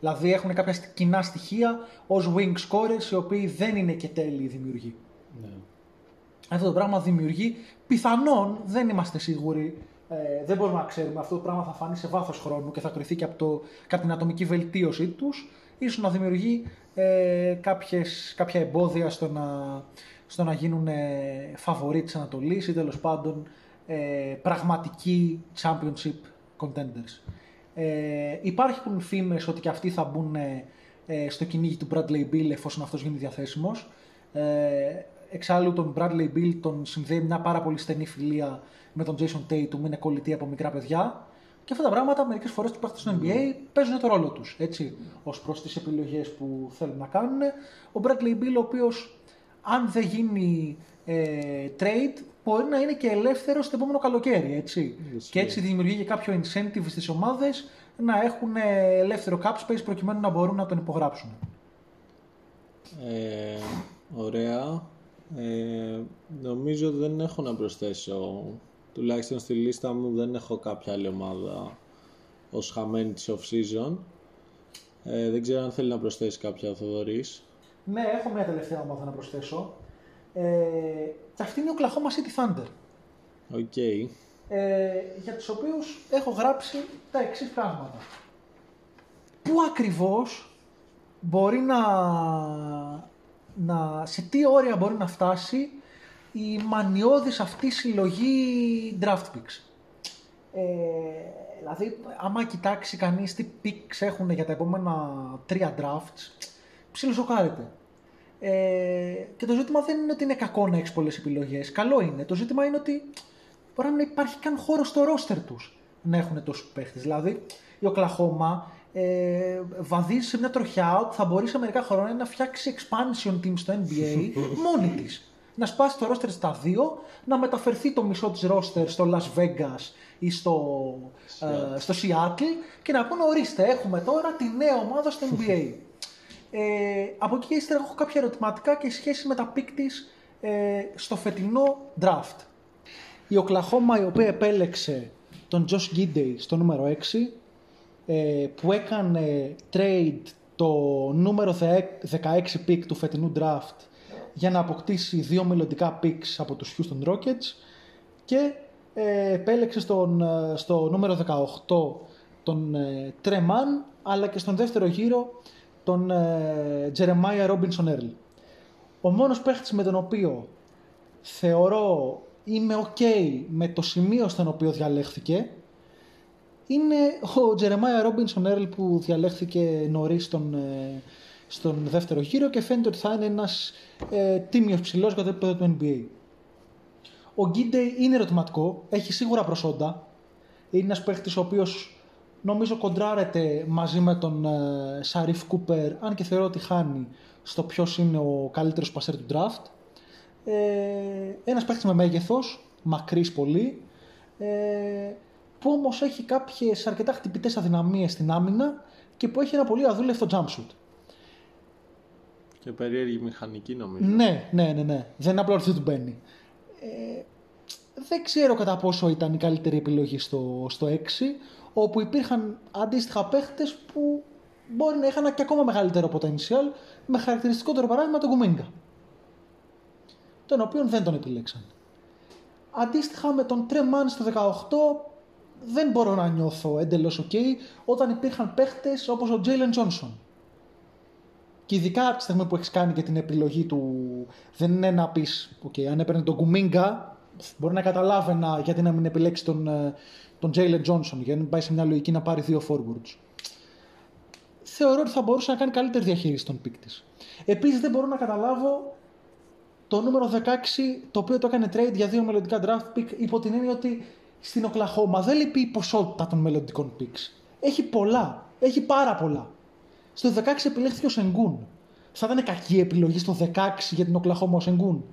Δηλαδή έχουν κάποια κοινά στοιχεία ως wing scorers οι οποίοι δεν είναι και τέλειοι δημιουργοί. Ναι. Αυτό το πράγμα δημιουργεί πιθανόν, δεν είμαστε σίγουροι, ε, δεν μπορούμε να ξέρουμε, αυτό το πράγμα θα φανεί σε βάθος χρόνου και θα κριθεί και από, το, από την ατομική βελτίωσή τους, ίσως να δημιουργεί ε, κάποιες, κάποια εμπόδια στο να... στο να γίνουν φαβορί της Ανατολής ή τέλος πάντων ε, πραγματικοί championship contenders. Ε, υπάρχουν φήμες ότι και αυτοί θα μπουν ε, στο κυνήγι του Bradley Beal εφόσον αυτός γίνει διαθέσιμος. Ε, εξάλλου τον Bradley Beal τον συνδέει μια πάρα πολύ στενή φιλία με τον Jason Tatum, είναι κολλητή από μικρά παιδιά και αυτά τα πράγματα μερικές φορές που υπάρχουν στο N B A παίζουν το ρόλο τους, έτσι, ως προς τις επιλογές που θέλουν να κάνουν. Ο Bradley Beal ο οποίος αν δεν γίνει ε, trade, μπορεί να είναι και ελεύθερος στο επόμενο καλοκαίρι, έτσι. Yes, και έτσι δημιουργεί και κάποιο incentive στις ομάδες να έχουν ελεύθερο cap space προκειμένου να μπορούν να τον υπογράψουν. Ε, ωραία. Ε, νομίζω δεν έχω να προσθέσω. Τουλάχιστον στη λίστα μου δεν έχω κάποια άλλη ομάδα ως χαμένη της off-season. Ε, δεν ξέρω αν θέλει να προσθέσει κάποια ο Θοδωρής. Ναι, έχω μια τελευταία ομάδα να προσθέσω. Ε, και αυτή είναι ο Oklahoma City Thunder. Οκ. Okay. Ε, για τους οποίους έχω γράψει τα εξής πράγματα. Πού ακριβώς μπορεί να, να... σε τι όρια μπορεί να φτάσει η μανιώδης αυτή συλλογή draft picks. Ε, δηλαδή, άμα κοιτάξει κανείς τι picks έχουν για τα επόμενα τρία drafts, ψιλοσοκάρεται. Ε, και το ζήτημα δεν είναι ότι είναι κακό να έχεις πολλές επιλογές. Καλό είναι. Το ζήτημα είναι ότι μπορεί να υπάρχει καν χώρο στο roster τους να έχουν τόσους παίχτες. Δηλαδή, η Oklahoma ε, βαδίζει σε μια τροχιά όπου θα μπορεί σε μερικά χρόνια να φτιάξει expansion team στο N B A μόνη της. Να σπάσει το roster στα δύο, να μεταφερθεί το μισό της roster στο Las Vegas ή στο, ε, στο Seattle και να πούνε ορίστε, έχουμε τώρα τη νέα ομάδα στο N B A. Ε, από εκεί και ύστερα έχω κάποια ερωτηματικά και σχέση με τα pick της ε, στο φετινό draft. Η Oklahoma η οποία επέλεξε τον Josh Giddey στο νούμερο έξι ε, που έκανε trade το νούμερο δεκαέξι πικ του φετινού draft για να αποκτήσει δύο μελλοντικά πικς από τους Houston Rockets και ε, επέλεξε στον, στο νούμερο δεκαοκτώ τον ε, Τρεμάν, αλλά και στον δεύτερο γύρο τον ε, Jeremiah Robinson-Earl. Ο μόνος παίχτης με τον οποίο θεωρώ είμαι ok με το σημείο στον οποίο διαλέχθηκε είναι ο Jeremiah Robinson-Earl, που διαλέχθηκε νωρίς στον, στον δεύτερο γύρο και φαίνεται ότι θα είναι ένας ε, τίμιος ψηλός για το επίπεδο του N B A. Ο Γκίντεϊ είναι ερωτηματικό, έχει σίγουρα προσόντα. Είναι ένας παίχτης ο οποίος νομίζω κοντράρεται μαζί με τον ε, Σαρίφ Κούπερ, αν και θεωρώ ότι χάνει στο ποιος είναι ο καλύτερος πασέρ του draft. Ε, ένας παίχτης με μέγεθος, μακρύς πολύ, ε, που όμως έχει κάποιες αρκετά χτυπητές αδυναμίες στην άμυνα και που έχει ένα πολύ αδούλευτο jump shoot. Και περίεργη μηχανική νομίζω. Ναι, ναι, ναι, ναι. Δεν είναι απλό ότι δεν του μπαίνει. Ε, δεν ξέρω κατά πόσο ήταν η καλύτερη επιλογή στο, στο έξι, όπου υπήρχαν αντίστοιχα παίχτες που μπορεί να είχαν και ακόμα μεγαλύτερο potential, με χαρακτηριστικότερο παράδειγμα τον Κουμίγκα, τον οποίον δεν τον επιλέξαν. Αντίστοιχα με τον Τρεμάν στο δεκαοκτώ, δεν μπορώ να νιώθω εντελώς ok, όταν υπήρχαν παίχτες όπως ο Τζέιλεν Τζόνσον. Και ειδικά από τη στιγμή που έχεις κάνει και την επιλογή του, δεν είναι να πεις, ok, αν έπαιρνε τον Κουμίγκα, μπορεί να καταλάβαινα γιατί να μην επιλέξει τον, τον Τζέιλεν Τζόνσον, για να πάει σε μια λογική να πάρει δύο forwards. Θεωρώ ότι θα μπορούσε να κάνει καλύτερη διαχείριση των πικ της. Επίσης δεν μπορώ να καταλάβω το νούμερο δεκαέξι, το οποίο το έκανε trade για δύο μελλοντικά draft pick, υπό την έννοια ότι στην Οκλαχώμα δεν λείπει η ποσότητα των μελλοντικών picks. Έχει πολλά, έχει πάρα πολλά. Στο δεκαέξι επιλέχθηκε ο Σενγκούν. Θα ήταν κακή επιλογή στο δεκαέξι για την Οκλαχώμα ο Σενγκούν?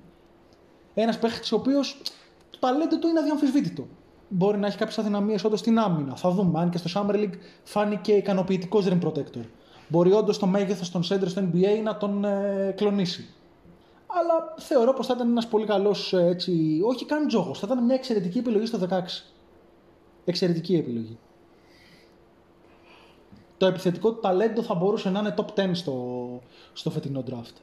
Ένας παίχτης ο οποίος το ταλέντο του είναι αδιαμφισβήτητο. Μπορεί να έχει κάποιες αδυναμίες όντως στην άμυνα. Θα δούμε, αν και στο Summer League φάνηκε ικανοποιητικός rim protector. Μπορεί όντως το μέγεθος των center στο N B A να τον ε, κλονίσει. Αλλά θεωρώ πως θα ήταν ένας πολύ καλός, έτσι, όχι καν τζόγος, θα ήταν μια εξαιρετική επιλογή στο δεκαέξι. Εξαιρετική επιλογή. Το επιθετικό του ταλέντο θα μπορούσε να είναι top δέκα στο, στο φετινό draft.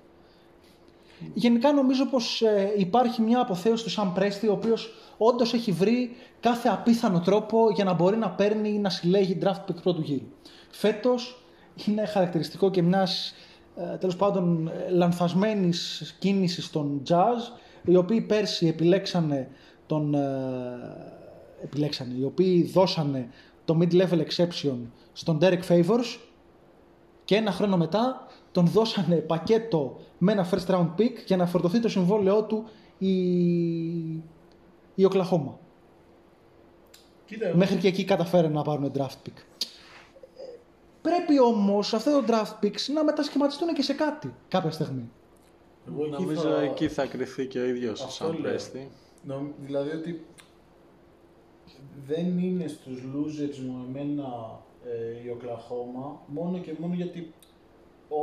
Γενικά νομίζω πως ε, υπάρχει μια αποθέωση του Σαν Πρέστη, ο οποίος όντως έχει βρει κάθε απίθανο τρόπο για να μπορεί να παίρνει ή να συλλέγει draft pick πρώτου γύρου. Φέτος είναι χαρακτηριστικό και μιας τέλος πάντων λανθασμένης κίνησης των Jazz, οι οποίοι πέρσι επιλέξανε τον, ε, επιλέξανε, οι οποίοι δώσανε το mid-level exception στον Derek Favors και ένα χρόνο μετά τον δώσανε πακέτο με ένα first round pick για να φορτωθεί το συμβόλαιό του η, η Oklahoma. Κοίτα. Μέχρι και εκεί καταφέρανε να πάρουν draft pick. Πρέπει όμως αυτά τα draft picks να μετασχηματιστούν και σε κάτι κάποια στιγμή. Εγώ εκεί νομίζω θα... εκεί θα κρυφθεί και ο ίδιος ο Σαν Πρέστη. Νομ... Δηλαδή ότι δεν είναι στους losers μου εμένα ε, η Οκλαχώμα, μόνο και μόνο γιατί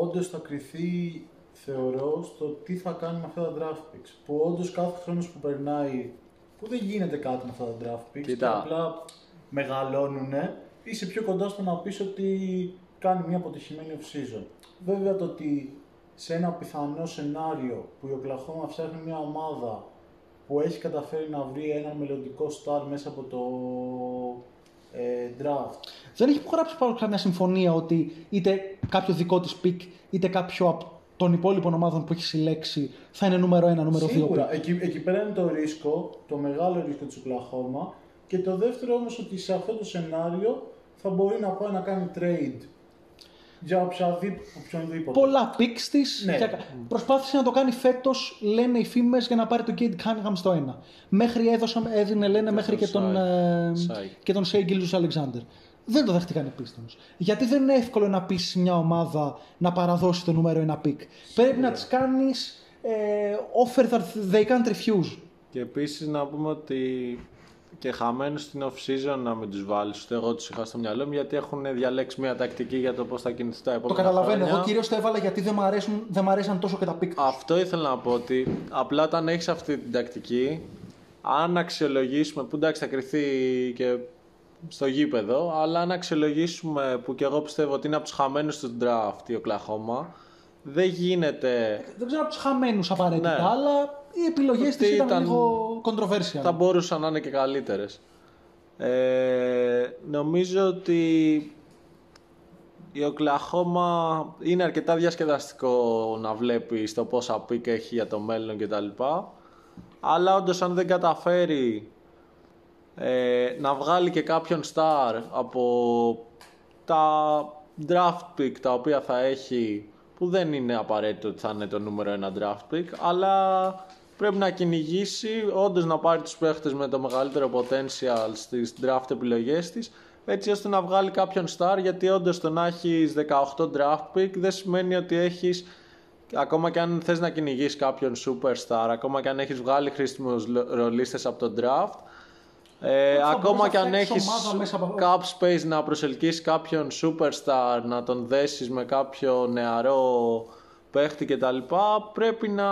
όντως θα κρυφθεί, θεωρώ, στο τι θα κάνει με αυτά τα draft picks. Που όντως κάθε χρόνος που περνάει, που δεν γίνεται κάτι με αυτά τα draft picks, κοίτα, και απλά μεγαλώνουνε. Είσαι πιο κοντά στο να πεις ότι κάνει μια αποτυχημένη off-season. Βέβαια το ότι σε ένα πιθανό σενάριο που η Οκλαχώμα φτιάχνει μια ομάδα που έχει καταφέρει να βρει ένα μελλοντικό στάρ μέσα από το ε, draft. Δεν έχει υπογράψει πάνω καμιά συμφωνία ότι είτε κάποιο δικό της pick είτε κάποιο από των υπόλοιπων ομάδων που έχει συλλέξει θα είναι νούμερο ένα, νούμερο δύο. Σίγουρα. Εκεί, εκεί πέρα είναι το ρίσκο, το μεγάλο ρίσκο της Οκλαχώμα. Και το δεύτερο όμως ότι σε αυτό το σενάριο θα μπορεί να πάει να κάνει trade για οποιονδήποτε. Πολλά picks της. Ναι. Για... Προσπάθησε να το κάνει φέτος, λένε οι φήμες, για να πάρει τον Cade Cunningham στο ένα. Μέχρι έδωσαν, έδινε, λένε, και μέχρι τον και, τον, ε, και τον Shai Gilgeous-Alexander. Δεν το δέχτηκαν οι Pistons. Γιατί δεν είναι εύκολο να πεις μια ομάδα να παραδώσει το νούμερο ένα pick. Πρέπει να τις κάνεις ε, offer that they can't refuse. Και επίσης να πούμε ότι και χαμένους στην off-season να μην τους βάλεις. Εγώ τους είχα στο μυαλό μου γιατί έχουν διαλέξει μια τακτική για το πώς θα κινηθεί τα επόμενα. Το καταλαβαίνω. Χρόνια. Εγώ κυρίως τα έβαλα γιατί δεν μ' αρέσουν, δεν μ' αρέσαν τόσο και τα πίκτους. Αυτό ήθελα να πω, ότι απλά όταν έχεις αυτή την τακτική, αν αξιολογήσουμε, που εντάξει θα κριθεί και στο γήπεδο, αλλά αν αξιολογήσουμε, που και εγώ πιστεύω ότι είναι από τους χαμένους του draft η Οκλαχώμα, δεν γίνεται... Δεν ξέρω από τους χαμένους απαραίτητα, ναι, αλλά οι επιλογές της ήταν, ήταν λίγο controversial. Θα μπορούσαν να είναι και καλύτερες. Ε, νομίζω ότι η Οκλαχώμα είναι αρκετά διασκεδαστικό να βλέπει στο πόσα πικ έχει για το μέλλον κτλ. Αλλά όντως αν δεν καταφέρει ε, να βγάλει και κάποιον star από τα draft pick τα οποία θα έχει, που δεν είναι απαραίτητο ότι θα είναι το νούμερο ένα draft pick, αλλά πρέπει να κυνηγήσει, όντως να πάρει τους παίχτες με το μεγαλύτερο potential στις draft επιλογές της, έτσι ώστε να βγάλει κάποιον star, γιατί όντως το να έχεις δεκαοκτώ draft pick δεν σημαίνει ότι έχεις, ακόμα και αν θες να κυνηγείς κάποιον superstar, ακόμα και αν έχεις βγάλει χρήσιμους ρολίστες από τον draft, ε, ακόμα και αν έχεις από... cap space να προσελκύσεις κάποιον superstar, να τον δέσεις με κάποιο νεαρό παίχτη κτλ, πρέπει να...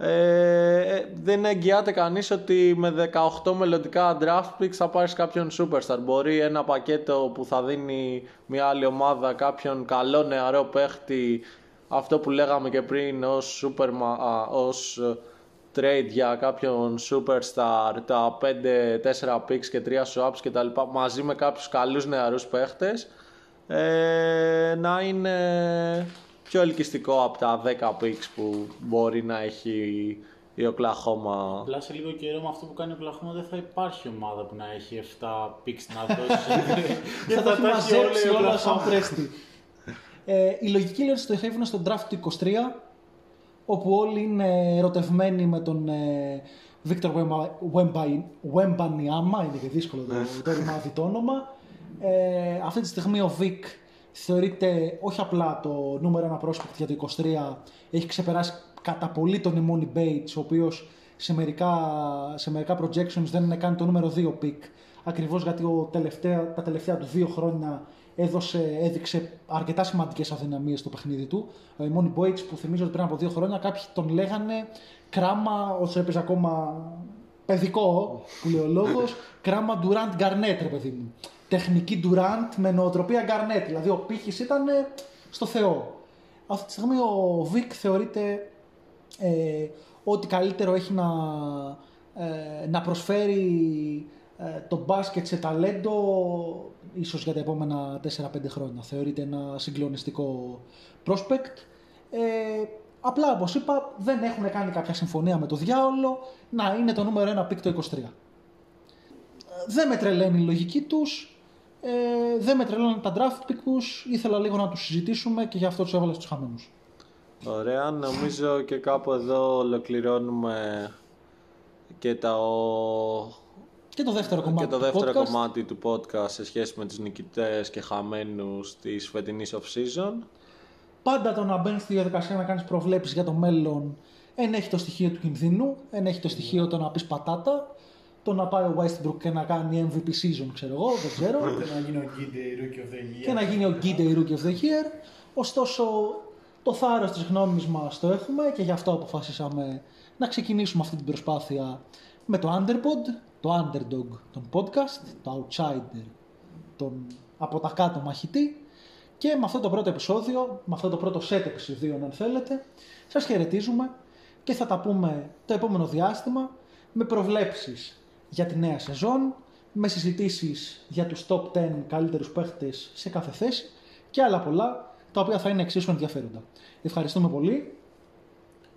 Ε, δεν εγγυάται κανείς ότι με δεκαοκτώ μελλοντικά draft picks θα πάρεις κάποιον superstar. Μπορεί ένα πακέτο που θα δίνει μια άλλη ομάδα κάποιον καλό νεαρό παίχτη, αυτό που λέγαμε και πριν ως, super, ως trade για κάποιον superstar, τα πέντε τέσσερα picks και τρία swaps κτλ, μαζί με κάποιους καλούς νεαρούς παίχτες, ε, να είναι πιο ελκυστικό από τα δέκα picks που μπορεί να έχει η Οκλαχώμα. Απλά σε λίγο καιρό με αυτό που κάνει η Οκλαχώμα δεν θα υπάρχει ομάδα που να έχει επτά picks να δώσει. Γιατί θα, θα τα έχει όλοι, όλα σαν πρέστη. Ε, η λογική λέει ότι το έφυγε στο draft του είκοσι τρία, όπου όλοι είναι ερωτευμένοι με τον ε, Βίκτορ Wembanyama, είναι και δύσκολο το ρημάδι το όνομα. Ε, αυτή τη στιγμή ο Βικ θεωρείται όχι απλά το νούμερο ένα prospect για το είκοσι τρία, έχει ξεπεράσει κατά πολύ τον Εμόνι Bates, ο οποίος σε μερικά, σε μερικά projections δεν είναι καν το νούμερο δύο pick, ακριβώς γιατί ο τελευταία, τα τελευταία του δύο χρόνια έδωσε, έδειξε αρκετά σημαντικές αδυναμίες στο παιχνίδι του. Ο Εμόνι Bates, που θυμίζω ότι πριν από δύο χρόνια κάποιοι τον λέγανε κράμα, όσο έπαιζε ακόμα παιδικό που λέει ο λόγος, κράμα Durant Garnett, ρε παιδί μου. Τεχνική Durant με νοοτροπία Garnett, δηλαδή ο πύχης ήταν στο Θεό. Αυτή τη στιγμή ο Βικ θεωρείται ε, ότι καλύτερο έχει να, ε, να προσφέρει ε, το μπάσκετ σε ταλέντο, ίσως για τα επόμενα τέσσερα πέντε χρόνια. Θεωρείται ένα συγκλονιστικό prospect. Ε, απλά όπως είπα δεν έχουν κάνει κάποια συμφωνία με το διάολο να είναι το νούμερο ένα pick το είκοσι τρία. Δεν με τρελαίνει η λογική τους, ε, δεν με τρελαίνουν τα draft pick τους, ήθελα λίγο να τους συζητήσουμε και γι' αυτό τους έβαλα στους χαμένους. Ωραία, νομίζω και κάπου εδώ ολοκληρώνουμε και, τα... και το δεύτερο, κομμάτι, και το δεύτερο του κομμάτι του podcast σε σχέση με τους νικητές και χαμένους της φετινής off-season. Πάντα το να μπαίνεις στη διαδικασία να κάνεις προβλέψεις για το μέλλον ενέχει το στοιχείο του κινδύνου, ενέχει το στοιχείο το να πεις πατάτα, το να πάει ο Westbrook και να κάνει εμ βι πι season, ξέρω εγώ, δεν ξέρω. Και να γίνει ο Gidey Rookie of the Year. Και να γίνει ο Gidey Rookie of the Year. Ωστόσο, το θάρρος της γνώμης μας το έχουμε και γι' αυτό αποφασίσαμε να ξεκινήσουμε αυτή την προσπάθεια με το Underpod, το Underdog των podcast, το Outsider τον από τα κάτω μαχητή. Και με αυτό το πρώτο επεισόδιο, με αυτό το πρώτο set επεισοδίων, αν θέλετε, σας χαιρετίζουμε και θα τα πούμε το επόμενο διάστημα με προβλέψεις για τη νέα σεζόν, με συζητήσεις για τους top δέκα καλύτερους παίχτες σε κάθε θέση και άλλα πολλά, τα οποία θα είναι εξίσου ενδιαφέροντα. Ευχαριστούμε πολύ.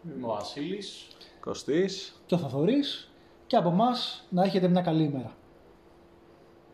Είμαι ο Βασίλης, Κωστής και ο Θοδωρής και από εμάς να έχετε μια καλή ημέρα.